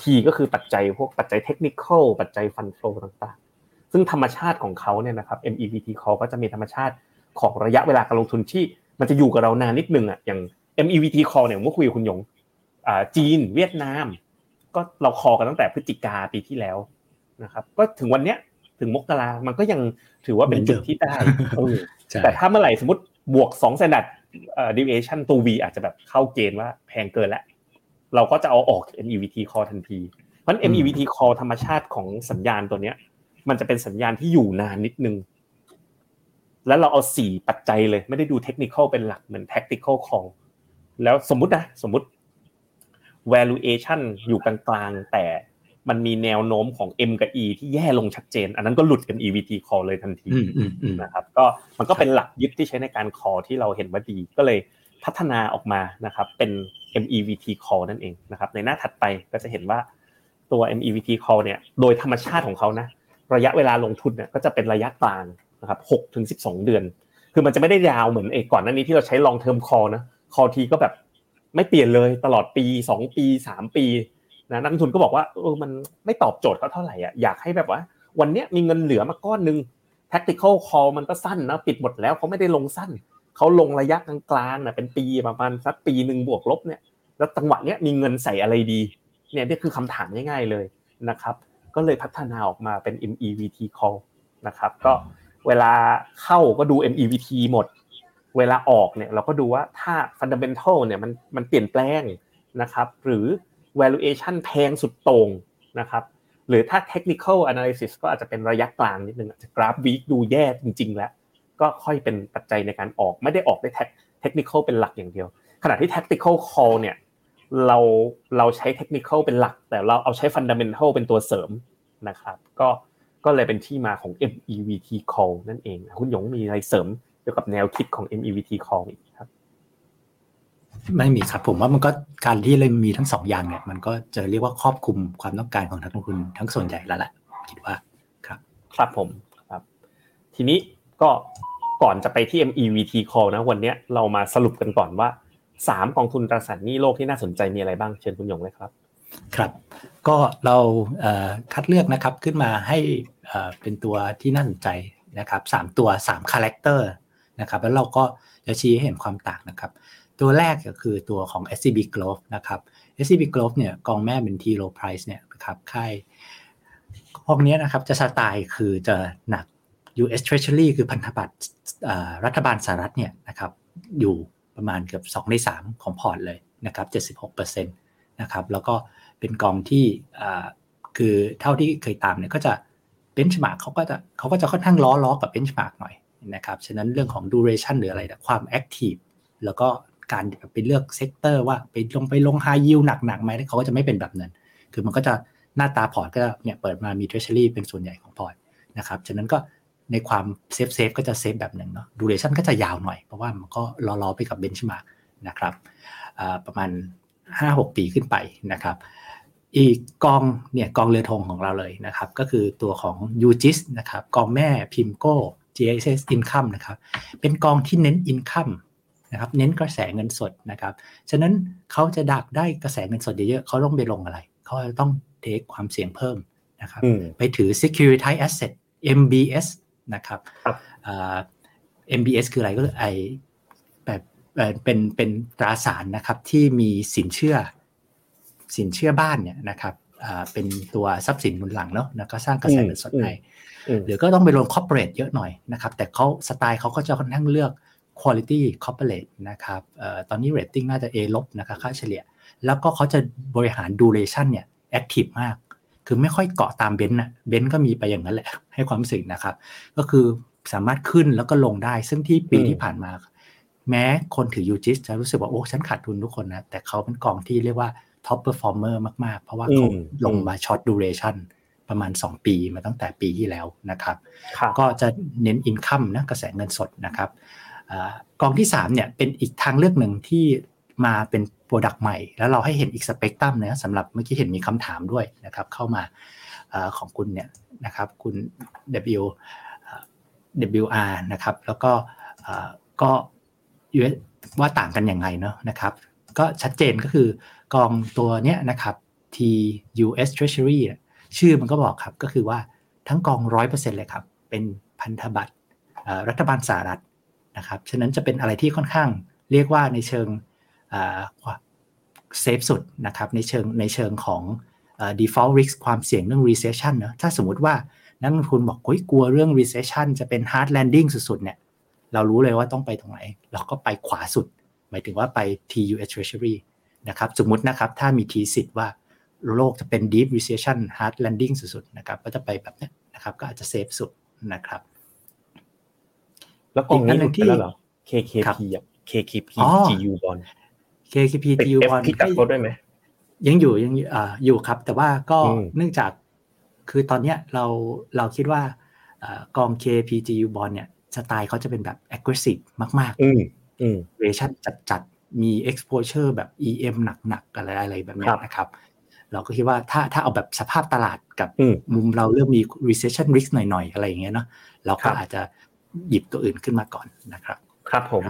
T ก็คือปัจจัยพวกปัจจัย Technical ปัจจัย Fund Flow ต่างๆซึ่งธรรมชาติของเขาเนี่ยนะครับ MEVT Call ก็จะมีธรรมชาติของระยะเวลาการลงทุนที่มันจะอยู่กับเรานานนิดนึงอ่ะอย่าง MEVT Call เนี่ยผมก็คุยกับคุณหยงจีนเวียดนามก็เราคอกันตั้งแต่พฤศจิกาปีที่แล้วนะครับก็ถึงวันเนี้ยถึงมกรามันก็ยังถือว่าเป็นจุดที่ได้แต่ถ้าเมื่อไหร่สมมุติบวก2 standard deviation ตัว V อาจจะแบบเข้าเกณฑ์ว่าแพงเกินแล้วเราก็จะเอาออก MEVT Call ทันทีเพราะ MEVT Call ธรรมชาติของสัญญาณตัวเนี้ยมันจะเป็นสัญญาณที่อยู่นานนิดนึงแล้วเราเอา4ปัจจัยเลยไม่ได้ดูเทคนิคอลเป็นหลักเหมือน Tactical Call แล้วสมมุติ valuation อยู่กลางๆแต่มันมีแนวโน้มของ M กับ E ที่แย่ลงชัดเจนอันนั้นก็หลุด MEVT Call เลยทันทีนะครับก็มันก็เป็นหลักยึดที่ใช้ในการ Call ที่เราเห็นว่าดีก็เลยพัฒนาออกมานะครับเป็น MEVT Call นั่นเองนะครับในหน้าถัดไปก็จะเห็นว่าตัว MEVT Call เนี่ยโดยธรรมชาติของเขานะระยะเวลาลงทุนเนี่ยก็จะเป็นระยะกลางนะครับ6ถึง12เดือนคือมันจะไม่ได้ยาวเหมือนก่อนหน้านี้ที่เราใช้ Long Term Call นะ Call T ก็แบบไม่เปลี่ยนเลยตลอดปี2ปี3ปีนะนักลงทุนก็บอกว่ามันไม่ตอบโจทย์เขาเท่าไหร่อ่ะอยากให้แบบว่าวันเนี้ยมีเงินเหลือมาก้อนนึง Tactical Call มันก็สั้นนะปิดหมดแล้วเขาไม่ได้ลงสั้นเขาลงระยะกลางๆน่ะเป็นปีประมาณสักปีนึงบวกลบเนี่ยแล้วจังหวะเนี้ยมีเงินใส่อะไรดีเนี่ยนี่คือคำถามง่ายๆเลยนะครับก็เลยพัฒนาออกมาเป็น MEVT Call นะครับก็เวลาเข้าก็ดู MEVT หมดเวลาออกเนี่ยเราก็ดูว่าถ้า fundamental เนี่ยมันเปลี่ยนแปลงนะครับหรือ valuation แพงสุดโต่งนะครับหรือถ้า technical analysis ก็อาจจะเป็นระยะกลางนิดนึงอาจจะกราฟ week ดูแย่จริงๆแล้วก็ค่อยเป็นปัจจัยในการออกไม่ได้ออกด้วย technical เป็นหลักอย่างเดียวขณะที่ tactical call เนี่ยเราใช้ technical เป็นหลักแต่เราเอาใช้ fundamental เป็นตัวเสริมนะครับก็เลยเป็นที่มาของ MEVT Call นั่นเองคุณหยงมีอะไรเสริมเกี่ยวกับแนวคิดของ MEVT Call อีกครับไม่มีครับผมว่ามันก็การที่เลยมีทั้ง2อย่างเนี่ยมันก็จะเรียกว่าครอบคลุมความต้องการของนักลงทุนทั้งส่วนใหญ่แล้วแหละคิดว่าครับผมครับทีนี้ก็ก่อนจะไปที่ MEVT Call นะวันนี้เรามาสรุปกันก่อนว่า3กองทุนตราสารหนี้โลกที่น่าสนใจมีอะไรบ้างเชิญคุณหยงเลยครับครับก็เราคัดเลือกนะครับขึ้นมาให้เป็นตัวที่น่าสนใจนะครับ3ตัว3คาแรคเตอร์นะครับแล้วเราก็จะชี้ให้เห็นความต่างนะครับตัวแรกก็คือตัวของ SCB Globe นะครับ SCB Globe เนี่ยกองแม่เป็น T. Rowe Price เนี่ยนะครับค่ายพวกนี้นะครับจะสไตล์คือจะหนัก US Treasury คือพันธบัตรรัฐบาลสหรัฐเนี่ยนะครับอยู่ประมาณเกือบ2ใน3ของพอร์ตเลยนะครับ 76% นะครับแล้วก็เป็นกองที่คือเท่าที่เคยตามเนี่ยก็จะเบนช์มาร์กเขาก็จะค่อนข้างล้อกับเบนช์มาร์กหน่อยนะครับฉะนั้นเรื่องของดูเรชั่นหรืออะไรแต่ความแอคทีฟแล้วก็การไปเลือกเซกเตอร์ว่าไปลงไฮยิลด์หนักๆไหมเขาก็จะไม่เป็นแบบนั้นคือมันก็จะหน้าตาพอร์ตก็เนี่ยเปิดมามีเทรเชอรี่เป็นส่วนใหญ่ของพอร์ตนะครับฉะนั้นก็ในความเซฟก็จะเซฟแบบนึงเนาะดูเรชั่นก็จะยาวหน่อยเพราะว่ามันก็ล้อไปกับเบนช์มาร์กนะครับประมาณ5-6 ปีขึ้นไปนะครับอีกกองเนี่ยกองเรือธงของเราเลยนะครับก็คือตัวของ UGIS นะครับกองแม่พิมโก้ GIS Income นะครับเป็นกองที่เน้น Income นะครับเน้นกระแสเงินสดนะครับฉะนั้นเขาจะดักได้กระแสเงินสดเยอะๆเขาต้องไปลงอะไรเขาต้องเทคความเสี่ยงเพิ่มนะครับไปถือ Securitized Asset MBS นะครับMBS คืออะไรก็คือไอแบบเป็นตราสารนะครับที่มีสินเชื่อบ้านเนี่ยนะครับเป็นตัวทรัพย์สินหนุนหลังเนาะแล้วก็สร้างกระแสเงินสดให้หรือก็ต้องไปลง corporate เยอะหน่อยนะครับแต่เขาสไตล์เขาก็จะค่อนข้างเลือก quality corporate นะครับตอนนี้ rating น่าจะ A ลบนะครับค่าเฉลี่ยแล้วก็เขาจะบริหาร duration เนี่ย active มากคือไม่ค่อยเกาะตามเบนซ์นะเบนซ์ก็มีไปอย่างนั้นแหละให้ความรู้สึกนะครับก็คือสามารถขึ้นแล้วก็ลงได้ซึ่งที่ปีที่ผ่านมาแม้คนถือ UGIS จะรู้สึกว่าโอ้ฉันขาดทุนทุกคนนะแต่เขาเป็นกองที่เรียกว่าท็อปเพอร์ฟอร์เมอร์มากๆเพราะว่าเขาลงมาช็อตดูเรชั่นประมาณ2ปีมาตั้งแต่ปีที่แล้วนะครับก็จะเน้นอินคัมนะกระแสเงินสดนะครับกองที่3เนี่ยเป็นอีกทางเลือกหนึ่งที่ มาเป็นโปรดักต์ใหม่แล้วเราให้เห็นอีกสเปกตรัมนะสำหรับเมื่อกี้เห็นมีคำถามด้วยนะครับเข้ามาของคุณเนี่ยนะครับคุณ WR นะครับแล้วก็ว่าต่างกันยังไงเนาะนะครับก็ชัดเจนก็คือกองตัวเนี้ยนะครับ US Treasury ชื่อมันก็บอกครับก็คือว่าทั้งกอง 100% เลยครับเป็นพันธบัตรรัฐบาลสหรัฐนะครับฉะนั้นจะเป็นอะไรที่ค่อนข้างเรียกว่าในเชิงเซฟสุดนะครับในเชิงของdefault risk ความเสี่ยงเรื่อง recession เนอะถ้าสมมุติว่านักลงทุนบอกกลัวเรื่อง recession จะเป็น hard landing สุดๆเนี่ยเรารู้เลยว่าต้องไปตรงไหนเราก็ไปขวาสุดหมายถึงว่าไป US Treasury นะครับสมมุตินะครับถ้ามีทีสิทธิ์ว่าโลกจะเป็น deep recession hard landing สุดๆนะครับก็จะไปแบบนี้นะครับก็อาจจะเซฟสุดนะครับแล้วกองนี้หลุดไปแล้วเหรอ KKP อ่ะ KKP EU Bond KKP EU Bond ที่ตัดลดด้วยไหมยังอยู่ครับแต่ว่าก็เนื่องจากคือตอนนี้เราคิดว่ากอง KPGU Bond เนี่ยสไตล์เขาจะเป็นแบบ aggressive มากๆDuration จัดมี exposure แบบ EM หนักๆอะไรแบบนี้นะครับเราก็คิดว่าถ้าเอาแบบสภาพตลาดกับมุมเราเริ่มมี recession risk หน่อยๆอะไรอย่างเงี้ยเนาะเราก็อาจจะหยิบตัวอื่นขึ้นมาก่อนนะครับครับผม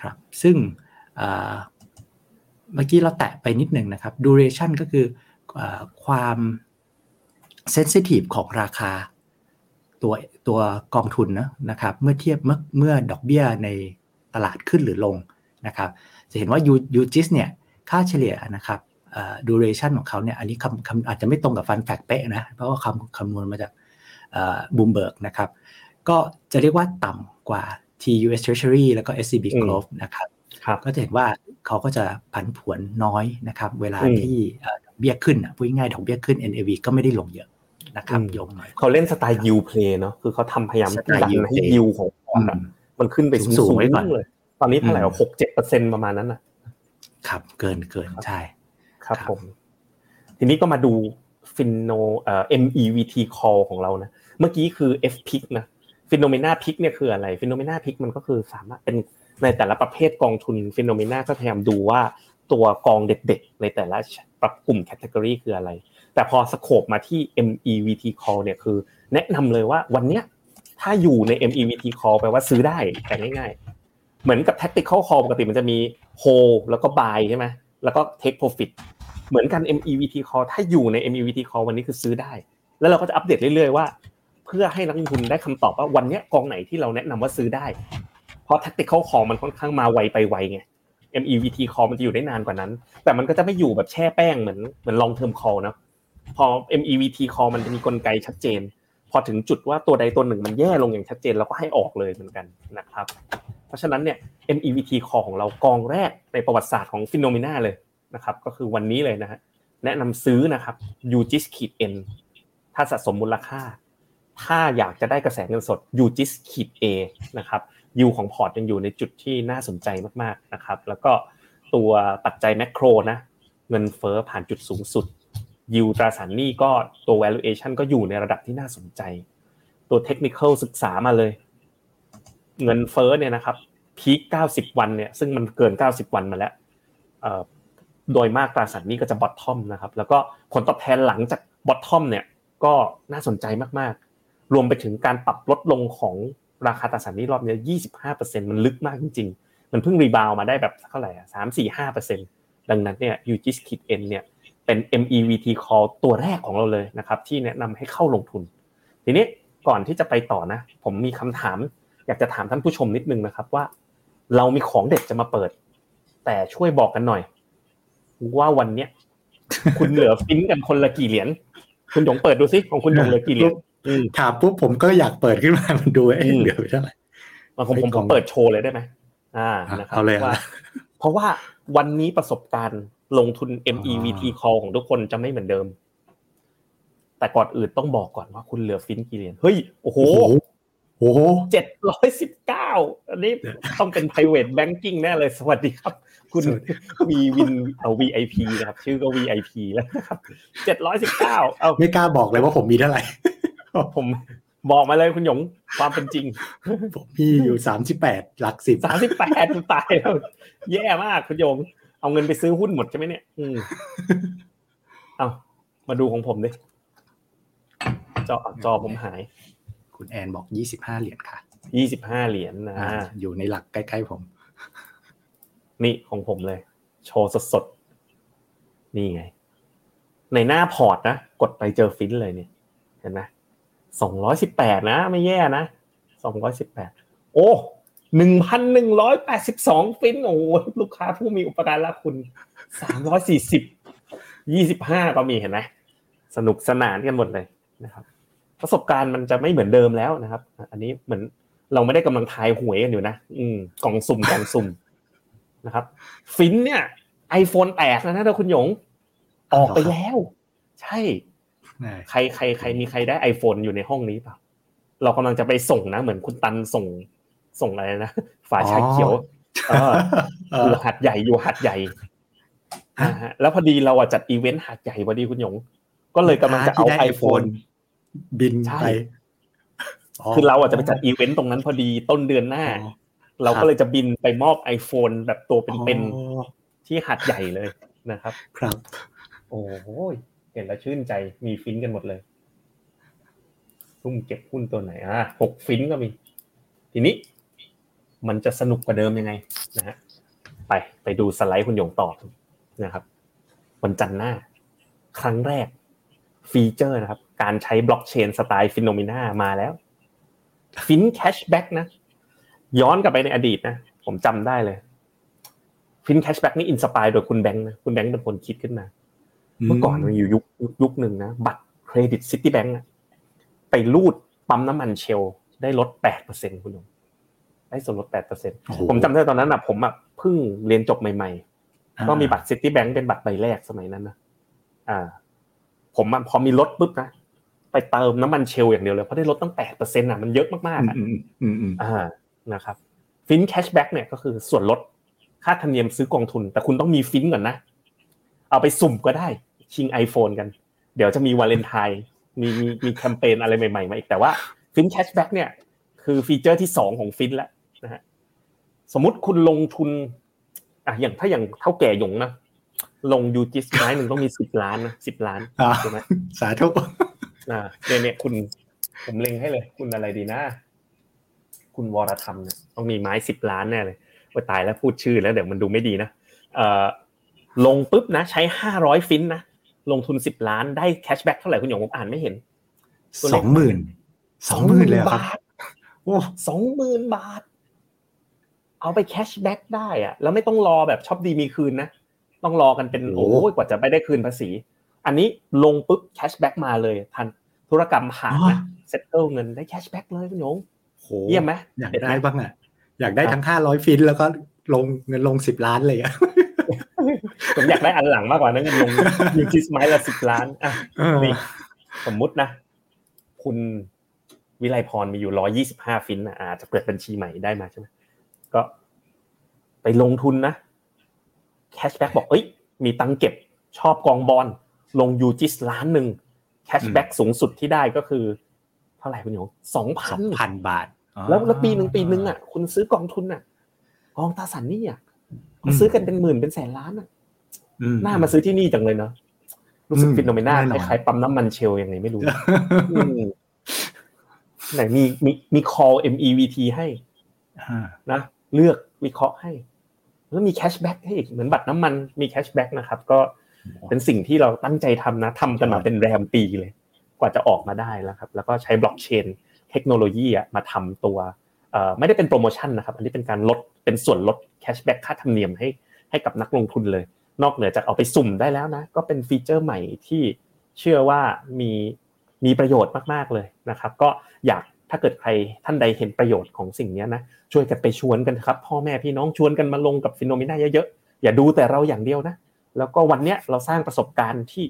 ครับซึ่งเมื่อกี้เราแตะไปนิดหนึ่งนะครับ duration ก็คือความ sensitive ของราคาตัวกองทุนนะครับเมื่อเทียบเมื่อดอกเบี้ยในตลาดขึ้นหรือลงนะครับจะเห็นว่า UGIS เนี่ยค่าเฉลี่ยนะครับduration ของเขาเนี่ยอันนี้คำอาจจะไม่ตรงกับ Fun Fact เป๊ะนะเพราะว่าคำนวณมาจากBloomberg นะครับก็จะเรียกว่าต่ำกว่า US Treasury แล้วก็ SCB Globe นะครับก็จะเห็นว่าเขาก็จะผันผวนน้อยนะครับเวลาที่ดอกเบี้ยขึ้นพูดง่ายๆดอกเบี้ยขึ้น NAV ก็ไม่ได้ลงเยอะนะครับยงหน่อยเขาเล่นสไตล์ยิวเพลย์เนาะคือเขาทำพยายามดันให้ยิวของมันขึ้นไปสูงๆไว้ก่อนตอนนี้เท่าไหร่ 6-7% ประมาณนั้นนะครับเกินใช่ครับผมทีนี้ก็มาดูFINNO MEVT Call ของเรานะเมื่อกี้คือ F Pick นะ FINNOMENA Pick เนี่ยคืออะไร FINNOMENA Pick มันก็คือสามารถเป็นในแต่ละประเภทกองทุน FINNOMENA ก็พยายามดูว่าตัวกองเด็ดๆในแต่ละกลุ่ม category คืออะไรแต่พอสโคปมาที่ MEVT Call เนี่ยคือแนะนำเลยว่าวันเนี้ยถ้าอยู่ใน MEVT Call แปลว่าซื้อได้แต่ง่ายๆเหมือนกับ Tactical Call ปกติมันจะมี Hold แล้วก็ Buy ใช่ไหมแล้วก็ Take Profit เหมือนกัน MEVT Call ถ้าอยู่ใน MEVT Call วันนี้คือซื้อได้แล้วเราก็จะอัปเดตเรื่อยๆว่าเพื่อให้นักลงทุนได้คำตอบว่าวันเนี้ยกองไหนที่เราแนะนำว่าซื้อได้เพราะ Tactical Call มันค่อนข้างมาไวไปไวไง MEVT Call มันจะอยู่ได้นานกว่านั้นแต่มันก็จะไม่อยู่แบบแช่แป้งเหมือน Long Term Call นะพอ MEVT Call มันจะมีกลไกชัดเจนพอถึงจุดว่าตัวใดตัวหนึ่งมันแย่ลงอย่างชัดเจนเราก็ให้ออกเลยเหมือนกันนะครับเพราะฉะนั้นเนี่ย MEVT Call ของเรากองแรกในประวัติศาสตร์ของ FINNOMENA เลยนะครับก็คือวันนี้เลยนะฮะแนะนำซื้อนะครับ UJIS-N ถ้าสะสมมูลค่าถ้าอยากจะได้กระแสเงินสด UJIS-A นะครับยิวของพอร์ตยังอยู่ในจุดที่น่าสนใจมากๆนะครับแล้วก็ตัวปัจจัยแมกโรนะเงินเฟ้อผ่านจุดสูงสุดยิวตราสารหนี้ก็ตัว valuation ก็อยู่ในระดับที่น่าสนใจตัว technical ศึกษามาเลยเงินเฟ้อเนี่ยนะครับพีค90วันเนี่ยซึ่งมันเกิน90วันมาแล้วโดยมากตราสารหนี้ก็จะ bottom นะครับแล้วก็ผลตอบแทนหลังจาก bottom เนี่ยก็น่าสนใจมากๆรวมไปถึงการปรับลดลงของราคาตราสารหนี้รอบนี้ 25% มันลึกมากจริงๆมันเพิ่งรีบาวมาได้แบบเท่าไหร่อ่ะ 3-4-5% ดังนั้นเนี่ย UGIS-N เนี่ยเป็น MEVT Call ตัวแรกของเราเลยนะครับที่แนะนำให้เข้าลงทุนทีนี้ก่อนที่จะไปต่อนะผมมีคำถามอยากจะถามท่านผู้ชมนิดนึงนะครับว่าเรามีของเด็ดจะมาเปิดแต่ช่วยบอกกันหน่อยว่าวันเนี้ยคุณเหลือฟินกันคนละกี่เหรียญคุณหยงเปิดดูสิของคุณหยงเหลือกี่เหรียญถามปุ๊บผมก็อยากเปิดขึ้นมามันดูเหลือเท่าไหร่ผมเปิดโชว์เลยได้ไหมนะครับเพราะว่าวันนี้ประสบการณ์ลงทุน MEVT Call ของทุกคนจะไม่เหมือนเดิมแต่ก่อนอื่นต้องบอกก่อนว่าคุณเหลือฟินกี่เหรียญเฮ้ยโอ้โห719อันนี้ต้องเป็น private banking แน่เลยสวัสดีครับคุณมีวินVIP นะครับชื่อก็ VIP แล้วนะครับ719เอ้าไม่กล้าบอกเลยว่าผมมีเท่าไหร่ผม บอกมาเลยคุณหยงความเป็นจริงผมพี่อยู่38หลัก10 38คุณตายแล้วแย่มากคุณหยงเอาเงินไปซื้อหุ้นหมดใช่มั้ยเนี่ยเอามาดูของผมดิจอผมหายคุณแอนบอก25เหรียญค่ะ25เหรียญนะอยู่ในหลักใกล้ๆผมนี่ของผมเลยโชว์สดๆนี่ไงในหน้าพอร์ตนะกดไปเจอฟินเลยเนี่ยเห็นมั้ย218นะไม่แย่นะ218โอ้ 1,182 ฟินโอ้ลูกค้าผู้มีอุปการะคุณ340 25ก็มีเห็นไหมสนุกสนานกันหมดเลยนะครับประสบการณ์มันจะไม่เหมือนเดิมแล้วนะครับอันนี้เหมือนเราไม่ได้กำลังทายหวยกันอยู่นะกล่องสุ่มนะครับฟินเนี่ย iPhone 8แล้วนะถ้าคุณหยงออกไปแล้วใช่ใครมีใครได้ iPhone อยู่ในห้องนี้เปล่าเรากำลังจะไปส่งนะเหมือนคุณตันส่งอะไรนะฝาชาเขียวหัดใหญ่อยู่หัดใหญ่แล้วพอดีเราจัดอีเวนต์หัดใหญ่พอดีคุณหยงก็เลยกำลังจะเอา iPhone บินไปคือเราจะไปจัดอีเวนต์ตรงนั้นพอดีต้นเดือนหน้าเราก็เลยจะบินไปมอบ iPhone แบบตัวเป็นๆที่หัดใหญ่เลยนะครับครับโอ้ยเห็นแล้วชื่นใจมีฟินกันหมดเลยทุ่มเก็บหุ้นตัวไหน6ฟินก็มีทีนี้มันจะสนุกกว่าเดิมยังไงนะฮะไปดูสไลด์คุณหยงต่อนะครับวันจันทร์หน้าครั้งแรกฟีเจอร์นะครับการใช้บล็อกเชนสไตล์ FINNOMENA มาแล้ว FINNO Cashback นะย้อนกลับไปในอดีตนะผมจำได้เลย FINNO Cashback นี่อินสไปร์โดยคุณแบงค์นะคุณแบงค์เป็นคนคิดขึ้นมาเมื่อก่อนมันอยู่ยุคนึงนะบัตรเครดิตซิตี้แบงค์อ่ะไปรูดปั๊มน้ำมันเชลได้ลด 8% คุณหนุ่มได้ส่วนลด 8% ผมจำได้ตอนนั้นน่ะผมอ่ะเพิ่งเรียนจบใหม่ๆก็มีบัตรซิตี้แบงค์เป็นบัตรใบแรกสมัยนั้นนะผมอ่ะพอมีลดปุ๊บนะไปเติมน้ำมันเชลอย่างเดียวเลยเพราะได้ลดตั้ง 8% น่ะมันเยอะมากๆนะครับฟินแคชแบ็กเนี่ยก็คือส่วนลดค่าธรรมเนียมซื้อกองทุนแต่คุณต้องมีฟินก่อนนะเอาไปสุ่มก็ได้ชิง iPhone กันเดี๋ยวจะมีวาเลนไทน์มีแคมเปญอะไรใหม่ๆมาอีกแต่ว่า FINN Cashback เนี่ยคือฟีเจอร์ที่2ของ FINN แล้วนะฮะสมมุติคุณลงทุนอย่างถ้าอย่างเท่าแก่หยงนะลง UGIS ไม้นึงต้องมี10ล้านนะ10ล้านใช่มั้ยสาธุเนี่ยคุณผมเล็งให้เลยคุณอะไรดีนะคุณวรธรรมเนี่ยต้องมีไม้10ล้านแน่เลยโอ๊ยตายแล้วพูดชื่อแล้วเดี๋ยวมันดูไม่ดีนะลงปุ๊บนะใช้500ฟินนะลงทุน10ล้านได้แคชแบ็กเท่าไหร่คุณหยงผมอ่านไม่เห็น 20,000 เลยครับโอ้ 20,000 บาทเอาไปแคชแบ็กได้อ่ะแล้วไม่ต้องรอแบบช็อปดีมีคืนนะต้องรอกันเป็นโอ้ยกว่าจะไปได้คืนภาษีอันนี้ลงปุ๊บแคชแบ็กมาเลยทันธุรกรรมผ่านนะเซ็ตเติ้ลเงินได้แคชแบ็กเลยคุณหยงโหเยี่ยมมั้ยอยากได้บ้างอ่ะอยากได้ทั้ง500ฟินแล้วก็ลงเงินลง10ล้านเลยอ่ะผมอยากได้อันหลังมากกว่านั้นลงยูจิสไม้ละ10ล้านนี่สมมุตินะคุณวิไลพรมีอยู่125ฟินน่ะอาจจะเปิดบัญชีใหม่ได้มาใช่มั้ยก็ไปลงทุนนะแคชแบ็กบอกเอ้ยมีตังค์เก็บชอบกองบอนลงยูจิสล้านนึงแคชแบ็กสูงสุดที่ได้ก็คือเท่าไหร่คุณหยง 2,000 บาทแล้วปีนึงอ่ะคุณซื้อกองทุนน่ะกองตราสารหนี้อ่ะเขาซื้อกันเป็นหมื่นเป็นแสนล้านอ่ะน่ามาซื้อที่นี่จังเลยเนาะรู้สึกFINNOMENAคล้ายๆปั๊มน้ำมันเชลยังไงไม่รู้ไหนมี call MEVT ให้นะเลือกวิเคราะห์ให้แล้วมีแคชแบ็กให้อีกเหมือนบัตรน้ำมันมีแคชแบ็กนะครับก็เป็นสิ่งที่เราตั้งใจทำนะทำกันมาเป็นแรมปีเลยกว่าจะออกมาได้แล้วครับแล้วก็ใช้บล็อกเชนเทคโนโลยีอ่ะมาทำตัวไม่ได้เป็นโปรโมชั่นนะครับอันนี้เป็นการลดเป็นส่วนลดแคชแบ็กค่าธรรมเนียมให้กับนักลงทุนเลยนอกเหนือจากเอาไปสุ่มได้แล้วนะก็เป็นฟีเจอร์ใหม่ที่เชื่อว่ามีประโยชน์มากๆเลยนะครับก็อยากถ้าเกิดใครท่านใดเห็นประโยชน์ของสิ่งนี้นะช่วยกันไปชวนกันครับพ่อแม่พี่น้องชวนกันมาลงกับFINNOMENAเยอะๆอย่าดูแต่เราอย่างเดียวนะแล้วก็วันนี้เราสร้างประสบการณ์ที่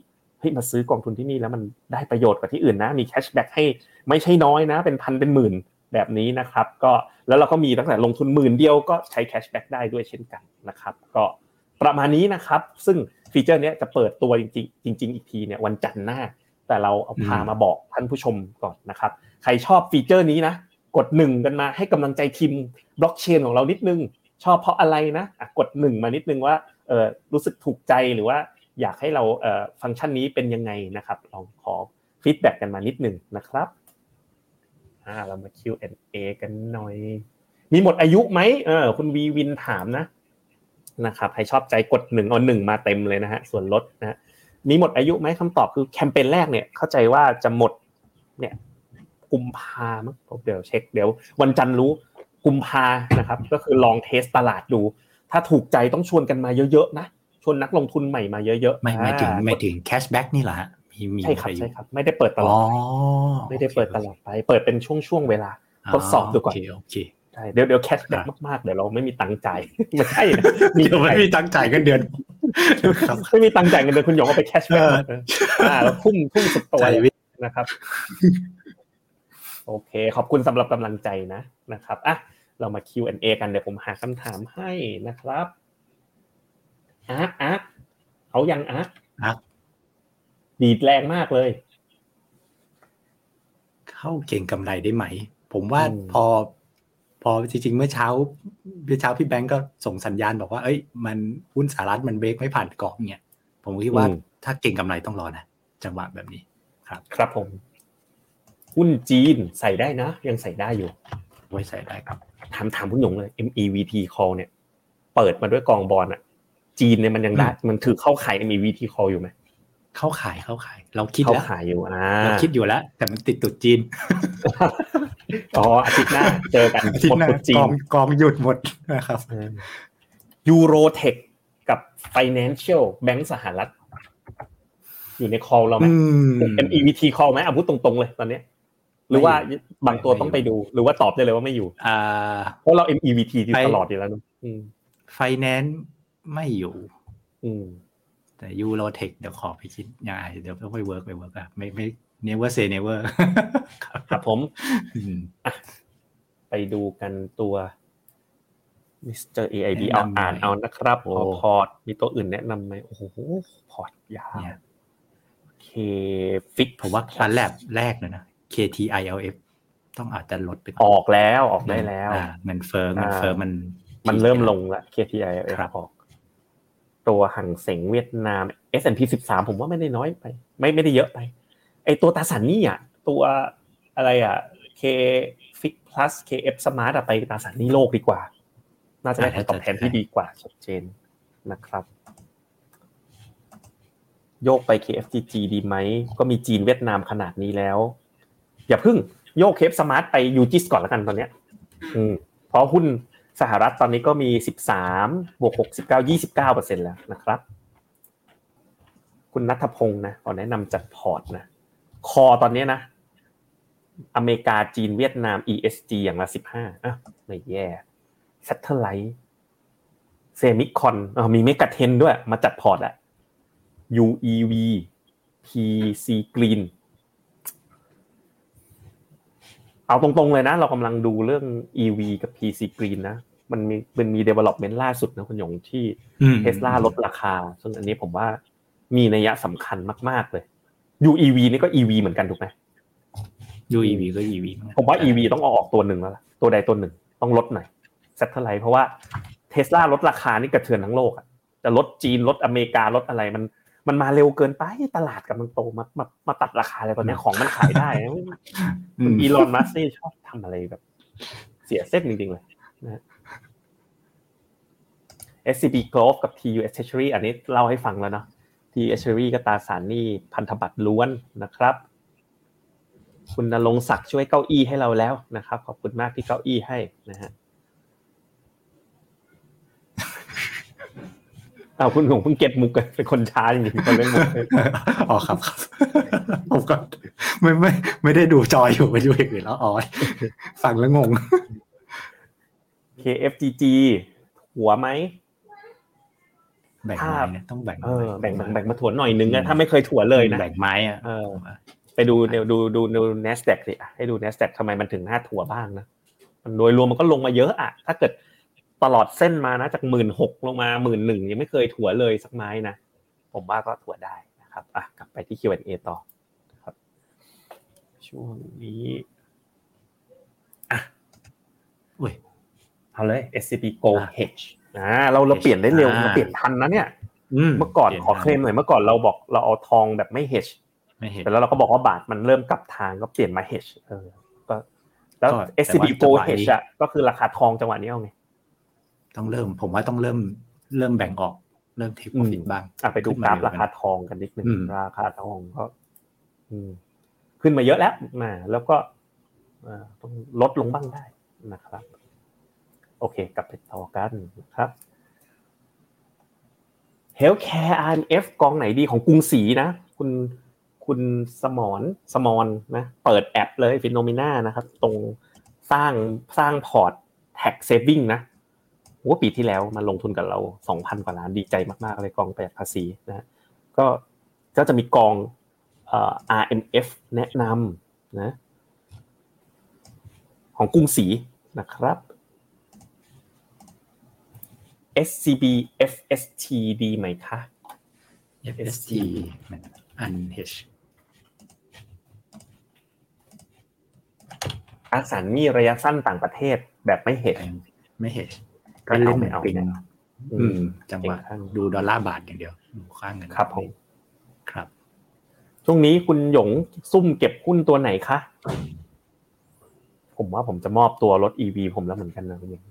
มาซื้อกองทุนที่นี่แล้วมันได้ประโยชน์กว่าที่อื่นนะมีแคชแบ็กให้ไม่ใช่น้อยนะเป็นพันเป็นหมื่นแบบนี้นะครับก็แล้วเราก็มีตั้งแต่ลงทุนหมื่นเดียวก็ใช้แคชแบ็กได้ด้วยเช่นกันนะครับก็ประมาณนี้นะครับซึ่งฟีเจอร์นี้จะเปิดตัวจริงๆอีกทีเนี่ยวันจันทร์หน้า แต่เราเอาพามาบอกท่านผู้ชมก่อนนะครับใครชอบฟีเจอร์นี้นะกด1กันมาให้กำลังใจทีมบล็อกเชนของเรานิดนึงชอบเพราะอะไรนะกด1มานิดนึงว่ารู้สึกถูกใจหรือว่าอยากให้เราฟังก์ชันนี้เป็นยังไงนะครับลองขอฟีดแบ็กกันมานิดนึงนะครับเรามา Q&A กันหน่อยมีหมดอายุไหมคุณวีวินถามนะครับใครชอบใจกด1เอา1มาเต็มเลยนะฮะส่วนลดนะมีหมดอายุไหมคำตอบคือแคมเปญแรกเนี่ยเข้าใจว่าจะหมดเนี่ยกุมภามั้งเดี๋ยวเช็คเดี๋ยววันจันทร์รู้กุมภานะครับก็คือลองเทสตลาดดูถ้าถูกใจต้องชวนกันมาเยอะๆนะชวนนักลงทุนใหม่มาเยอะๆไม่ถึงแคชแบ็กนี่เหรอฮะใช่ครับใช่ครับไม่ได้เปิดตลอดไม่ได้เปิดตลอดไปเปิดเป็นช่วงๆเวลาทดสอบดูก่อนได้เดี๋ยวแคชแบ็กมากๆเดี๋ยวเราไม่มีตังค์จ่ายไม่ใช่เดี๋ยวไม่มีตังค์จ่ายเงินเดือนไม่มีตังค์จ่ายเงินเดือนคุณหยงเอาไปแคชแบ็กแล้วพุ่งสุดตัวนะครับโอเคขอบคุณสำหรับกำลังใจนะครับเรามา Q&A กันเดี๋ยวผมหาคำถามให้นะครับเอายังดีดแรงมากเลยเข้าเก่งกำไรได้ไหมผมว่าพอจริงๆเมื่อเช้าพี่แบงก์ก็ส่งสัญญาณบอกว่าเอ้ยมันหุ้นสหรัฐมันเบรกไม่ผ่านกรอบเนี่ยผมคิดว่าถ้าเก่งกำไรต้องรอนะจังหวะแบบนี้ครับผมหุ้นจีนใส่ได้นะยังใส่ได้อยู่ไว้ใส่ได้ครับถามคุณหยงเลย MEVT Call เนี่ยเปิดมาด้วยกองบอลอะจีนเนี่ยมันยังได้มันถือเข้าขาย MEVT Call อยู่มั้ยเข้าขายเราคิดแล้วเข้าขายอยู่เราคิดอยู่แล้วแต่มันติดตุดจีนอ๋ออาทิตย์หน้าเจอกันหมดตุดจีนกองหยุดหมดนะครับยูโรเทคกับ Financial Bank สหรัฐอยู่ใน call เราไหม MEVT call ไหมพูดตรงๆเลยตอนนี้หรือว่าบางตัวต้องไปดูหรือว่าตอบได้เลยว่าไม่อยู่เพราะเรา MEVT ตลอดอยู่แล้วไฟแนนซ์ไม่อยู่แต่ Eurotech เดี๋ยวขอไปคิดยังไงเดี๋ยวต้องไปเวิร์กอะไม่ never say never ครับผมไปดูกันตัวมิสเตอร์ EIB อ่านเอานะครับพอร์ตมีตัวอื่นแนะนำไหมโอ้โหพอร์ตยาวK fix ผมว่าชั้นแรกเลยนะ KTILF ต้องอาจจะลดไปออกได้แล้วมันเฟ้อมันเริ่มลงละ KTILF ครับออกตัวหังเส็งเวียดนาม S&P 13ผมว่าไม่ได้น้อยไปไม่ได้เยอะไปไอตัวตาสันนี่อ่ะตัวอะไรอ่ะ K fix plus KF smart อ่ะไปตาสันนี่โลกดีกว่าน่าจะได้ผลตอบแทนที่ดีกว่าชัดเจนนะครับโยกไป KFTG ดีไหมก็มีจีนเวียดนามขนาดนี้แล้วอย่าเพิ่งโยก KF Smart ไป UJIS ก่อนแล้วกันตอนเนี้ยเพราะหุ้นสหรัฐตอนนี้ก็มี 13 + 6 19 29% แล้วนะครับคุณณัฐพงษ์นะขอแนะนำจัดพอร์ตนะคอตอนนี้นะอเมริกาจีนเวียดนาม ESG อย่างละ15ไม่แย่แซทเทอร์ไลท์เซมิคอนมีเมกะเทรนด์ด้วยมาจัดพอร์ตอ่ะUEV PC Clean เอาตรงๆเลยนะเรากำลังดูเรื่อง EV กับ PC Clean นะมันมี development ล่าสุดนะคุณหยงที่ Tesla ลดราคาซึ่งอันนี้ผมว่ามีนัยสำคัญมากๆเลย UEV นี่ก็ EV เหมือนกันถูกมั้ย UEV ก็ EV ผมว่า EV ต้องออกตัวหนึ่งแล้วล่ะตัวใดตัวหนึ่งต้องลดหน่อยสักเท่าไหร่เพราะว่า Tesla ลดราคานี่กระเทือนทั้งโลกอ่ะจะลดจีนลดอเมริกาลดอะไรมันมาเร็วเกินไปตลาดกำลังโตมาตัดราคาอะไรตอนนี้ของมันขายได้อีลอนมัสก์นี่ชอบทำอะไรแบบเสียเส้นจริงๆเลยนะ SCB Globe กับ US Treasury อันนี้เล่าให้ฟังแล้วเนาะ US Treasury ก็ตราสารหนี้พันธบัตรล้วนนะครับคุณณรงค์ศักดิ์ช่วยเก้าอี้ให้เราแล้วนะครับขอบคุณมากที่เก้าอี้ให้นะฮะคุณหงเพิ่งเก็ตมุกเป็นคนช้าจริงๆคนเล่นมุกอ๋อครับผมก็ไม่ได้ดูจออยู่ไปดูอย่างอื่นแล้วอ๋อฟังแล้วงง KFGG หัวไหมแบ่งไม้เนี่ยต้องแบ่งมาถั่วหน่อยนึงนะถ้าไม่เคยถั่วเลยนะแบ่งไม้อ่ะไปดู Nasdaq สิให้ดู Nasdaq ทำไมมันถึงหน้าถั่วบ้างนะมันโดยรวมมันก็ลงมาเยอะอ่ะถ้าเกิดตลอดเส้นมานะจาก 16,000 ลงมา 11,000 ยังไม่เคยถั่วเลยสักไม้นะผมว่าก็ถั่วได้นะครับกลับไปที่ Q&A ต่อ ช่วงนี้อ่ะอุ้ยเอาเลย SCB Global Hedge เราเปลี่ยนได้เร็วมาเปลี่ยนทันนะเนี่ยเมื่อก่อนขอเคลมหน่อยเมื่อก่อนเราบอกเราเอาทองแบบไม่ hedge แต่แล้วเราก็บอกว่าบาทมันเริ่มกลับทางก็เปลี่ยนมา hedge ก็แล้ว SCB Global Hedge อ่ะก็คือราคาทองจังหวะนี้เอาไงต้องเริ่มผมว่าต้องเริ่มแบ่งออกเริ่มเทคโปรฟิตบ้างไปดูกราฟราคาทองกันนิดนึงราคาทองก็ขึ้นมาเยอะแล้วแล้วก็ต้องลดลงบ้างได้นะครับโอเคกลับไปต่อกันนะครับเฮลท์แคร์ RNF กองไหนดีของกรุงศรีนะคุณสมรนะเปิดแอปเลย FINNOMENA นะครับตรงสร้างพอร์ต Tax Saving นะโอ้ปีที่แล้วมาลงทุนกับเรา 2,000 กว่าล้านดีใจมากๆเลยกองประหยัดภาษีนะก็จะมีกองRNF แนะนำนะของกรุงศรีนะครับSCB FST ดีไหมคะ FST Unhedge อสังหามีระยะสั้นต่างประเทศแบบไม่ hedge ก็เล่นเหมือนปิงจังหวะดูดอลลาร์บาทอย่างเดียวข้างกันครับผมครับช่วงนี้คุณหยงซุ่มเก็บหุ้นตัวไหนคะผมว่าผมจะมอบตัวรถ EV ผมแล้วเหมือนกันนะคุณหยง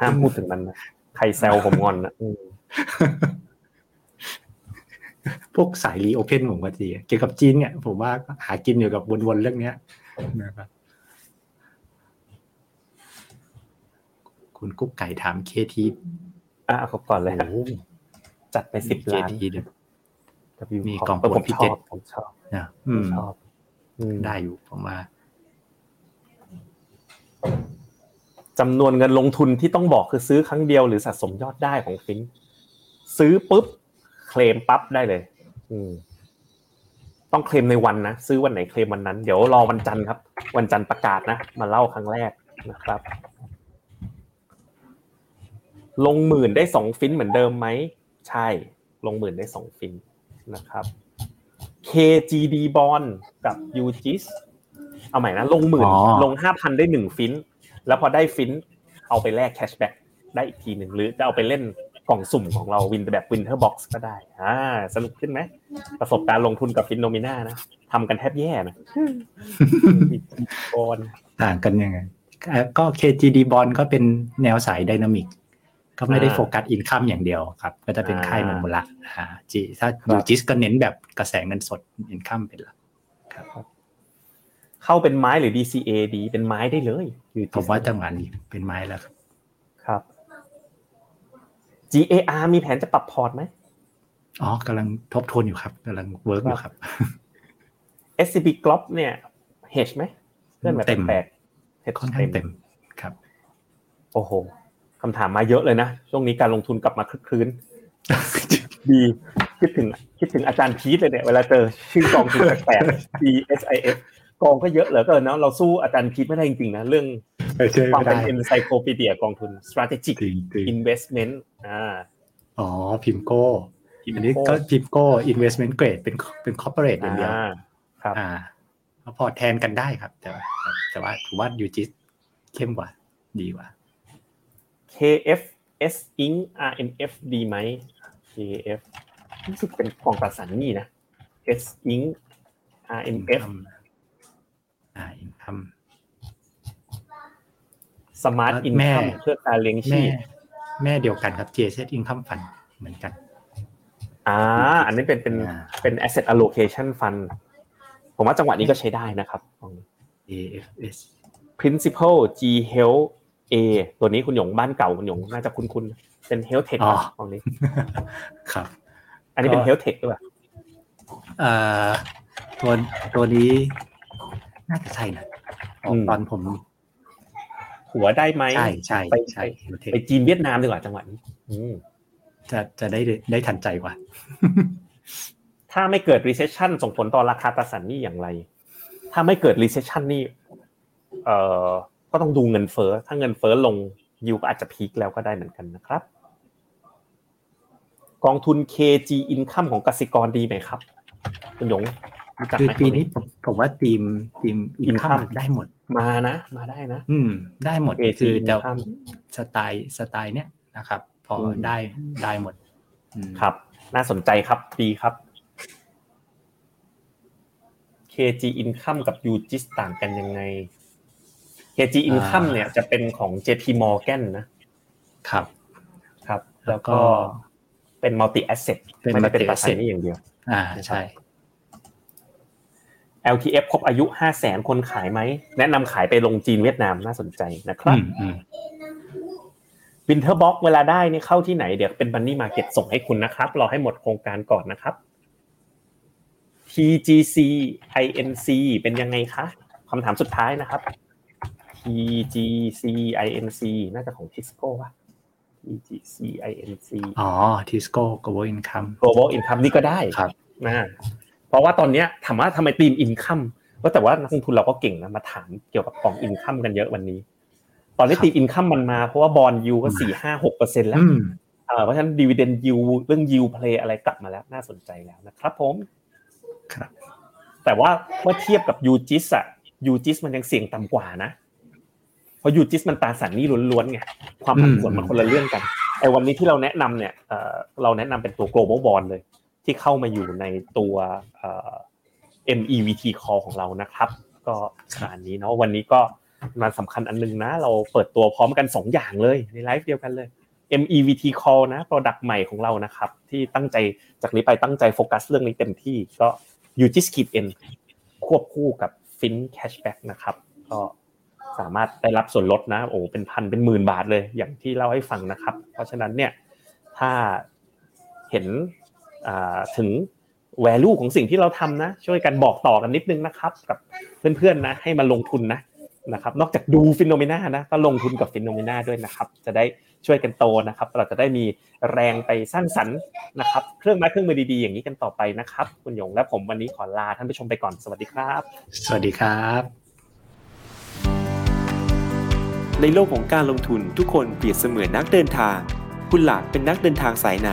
ห้ามพูดถึงมันนะใครแซวผมงอนนะพวกสายรีโอเพ่นผมก็ดีเกี่ยวกับจีนเนี่ยผมว่าหากินอยู่กับวนๆเรื่องเนี้ยนะครับคุณกุ๊กไก่ถาม KT ขอก่อนเลยครับจัดไป10ล้าน KT มีกองผมชอบนะได้อยู่ผมว่าจำนวนเงินลงทุนที่ต้องบอกคือซื้อครั้งเดียวหรือสะสมยอดได้ของฟินซื้อปุ๊บเคลมปั๊บได้เลยต้องเคลมในวันนะซื้อวันไหนเคลมวันนั้นเดี๋ยวรอวันจันทร์ครับวันจันทร์ประกาศนะมาเล่าครั้งแรกนะครับลงหมื่นได้2ฟินเหมือนเดิมไหมใช่ลงหมื่นได้2ฟินนะครับ KGD Bond กับ UJIS เอาใหม่นะลงหมื่นลง 5,000 ได้1ฟินแล้วพอได้ฟินเอาไปแลกแคชแบ็กได้อีกทีหนึ่งหรือจะเอาไปเล่นกล่องสุ่มของเราวินแบบ Winter Box ก็ได้สนุกขึ้นไหมประสบการณ์ลงทุนกับ FINNOMENA นะทำกันแทบแย่นะ Bond ต่างกันยังไงก็ KGD Bond ก็เป็นแนวสายไดนามิกก็ไม่ได้โฟกัสอินคัมอย่างเดียวครับก็จะเป็นค่ายมันมูลละถ้า UGIS ก็เน้นแบบกระแสเงินสดอินคัมเป็นหลักครับเข้าเป็นไม้หรือ DCA ดีเป็นไม้ได้เลยผมว่าจังหวะนี้เป็นไม้แล้วครับ GAR มีแผนจะปรับพอร์ตไหมกำลังทบทวนอยู่ครับกำลังเวิร์กอยู่ครับ SCB Globe เนี่ย hedge ไหมเพื่อนแบบแปลกๆ hedge ค่อนข้างเต็มครับโอ้โหคำถามมาเยอะเลยนะช่วงนี้การลงทุนกลับมาคึกคืนดีคิดถึงอาจารย์พีทเลยเนี่ยเวลาเจอชื่อกองทุนแปลกๆ TSIFกองก็เยอะเหลือเกินเนาะเราสู้อาจารย์พีทไม่ได้จริงๆนะเรื่องความเป็น encyclopedia กองทุน strategic investment พิมโก้อันนี้ก็พิมโก้ investment grade เป็น corporate อย่างเดียวครับพอแทนกันได้ครับแต่ว่าถือว่า UGIS เข้มกว่าดีกว่า KFS Inc RNF ดีไหม KF รู้สึกเป็นของตราสารหนี้นะ S Inc RNF Income Smart Income เพื่อการเลี้ยงชีพแม่เดียวกันครับ JSS Income Fund เหมือนกันอันนี้เป็น Asset Allocation Fund ผมว่าจังหวะนี้ก็ใช้ได้นะครับ AFS Principal G Health A ตัวนี้คุณหยงบ้านเก่าคุณหยงน่าจะคุ้นๆเป็น Health Tech ตรงนี้ครับอันนี้เป็น Health Tech ด้วยตัวนี้น่าจะใช่นะตอนผมหัวได้ไหมใช่ไปจีนเวียดนามดีกว่าจังหวะนี้จะได้ทันใจกว่าถ้าไม่เกิด recession ส่งผลต่อราคาตราสารหนี้อย่างไรถ้าไม่เกิด recession นี่ก็ต้องดูเงินเฟ้อถ้าเงินเฟ้อลงยิวก็อาจจะพีคแล้วก็ได้เหมือนกันนะครับกองทุน KG Income ของกสิกรดีไหมครับคุณหยง คือปีนี้ผมว่าทีมอินคัมได้หมดมาได้นะได้หมดคือจะสไตล์เนี้ยนะครับพอได้หมดครับน่าสนใจครับดีครับ KG Income กับ UJIS ต่างกันยังไง KG Income เนี่ยจะเป็นของ JP Morgan นะครับครับแล้วก็เป็น multi asset ไม่ได้เป็นตราสารหนี้อย่างเดียวใช่ LTF ครบอายุ 500,000 คนขายไหมแนะนำขายไปลงจีนเวียดนามน่าสนใจนะครับวินเทอร์บ็อกเวลาได้นี่เข้าที่ไหนเดี๋ยวเป็นบันนี่มาร์เก็ตส่งให้คุณนะครับรอให้หมดโครงการก่อนนะครับ TGC INC เป็นยังไงคะคำถามสุดท้ายนะครับ TGC INC น่าจะของ Tisco ป่ะ TGC INC อ๋อ Tisco Global Income Global Income นี่ก็ได้ครับเพราะว่าตอนนี้ถามว่าทำไมทีม Income ก็แต่ว่านักลงทุนเราก็เก่งนะมาถามเกี่ยวกับของ Income กันเยอะวันนี้ตอนนี้ตีอินคัมมันมาเพราะว่าบอนด์ยิวก็ 4-5-6% แล้วเพราะฉะนั้นดิวิเดนด์ยิวเรื่องยิวเพลย์อะไรกลับมาแล้วน่าสนใจแล้วนะครับผมครับแต่ว่าเมื่อเทียบกับ UGIS อ่ะ UGIS มันยังเสี่ยงต่ำกว่านะเพราะ UGIS มันตราสารหนี้ล้วนๆไงความผันผวนมันคนละเรื่องกันไอ้วันนี้ที่เราแนะนำเนี่ยเราแนะนำเป็นตัว Global Bond เลยที่เข้ามาอยู่ในตัวMEVT Call ของเรานะครับก็อันนี้เนาะวันนี้ก็มันสำคัญอันนึงนะเราเปิดตัวพร้อมกัน2อย่างเลยในไลฟ์เดียวกันเลย MEVT Call นะ product ใหม่ของเรานะครับที่ตั้งใจจากนี้ไปตั้งใจโฟกัสเรื่องนี้เต็มที่ก็ UJIS-N ควบคู่กับ FINNO Cashback นะครับก็สามารถได้รับส่วนลดนะโอ้เป็นพันเป็นหมื่นบาทเลยอย่างที่เล่าให้ฟังนะครับเพราะฉะนั้นเนี่ยถ้าเห็นถึงvalue ของสิ่งที่เราทำนะช่วยกันบอกต่อกันนิดนึงนะครับกับเพื่อนๆนะให้มาลงทุนนะนะครับนอกจากดูFINNOMENAนะก็ลงทุนกับ FINNOMENA ด้วยนะครับจะได้ช่วยกันโตนะครับเราจะได้มีแรงไปสร้างสรรค์นะครับเครื่องมือดีๆอย่างนี้กันต่อไปนะครับคุณหยงและผมวันนี้ขอลาท่านผู้ชมไปก่อนสวัสดีครับสวัสดีครับในโลกของการลงทุนทุกคนเปรียบเสมือนนักเดินทางคุณหลักเป็นนักเดินทางสายไหน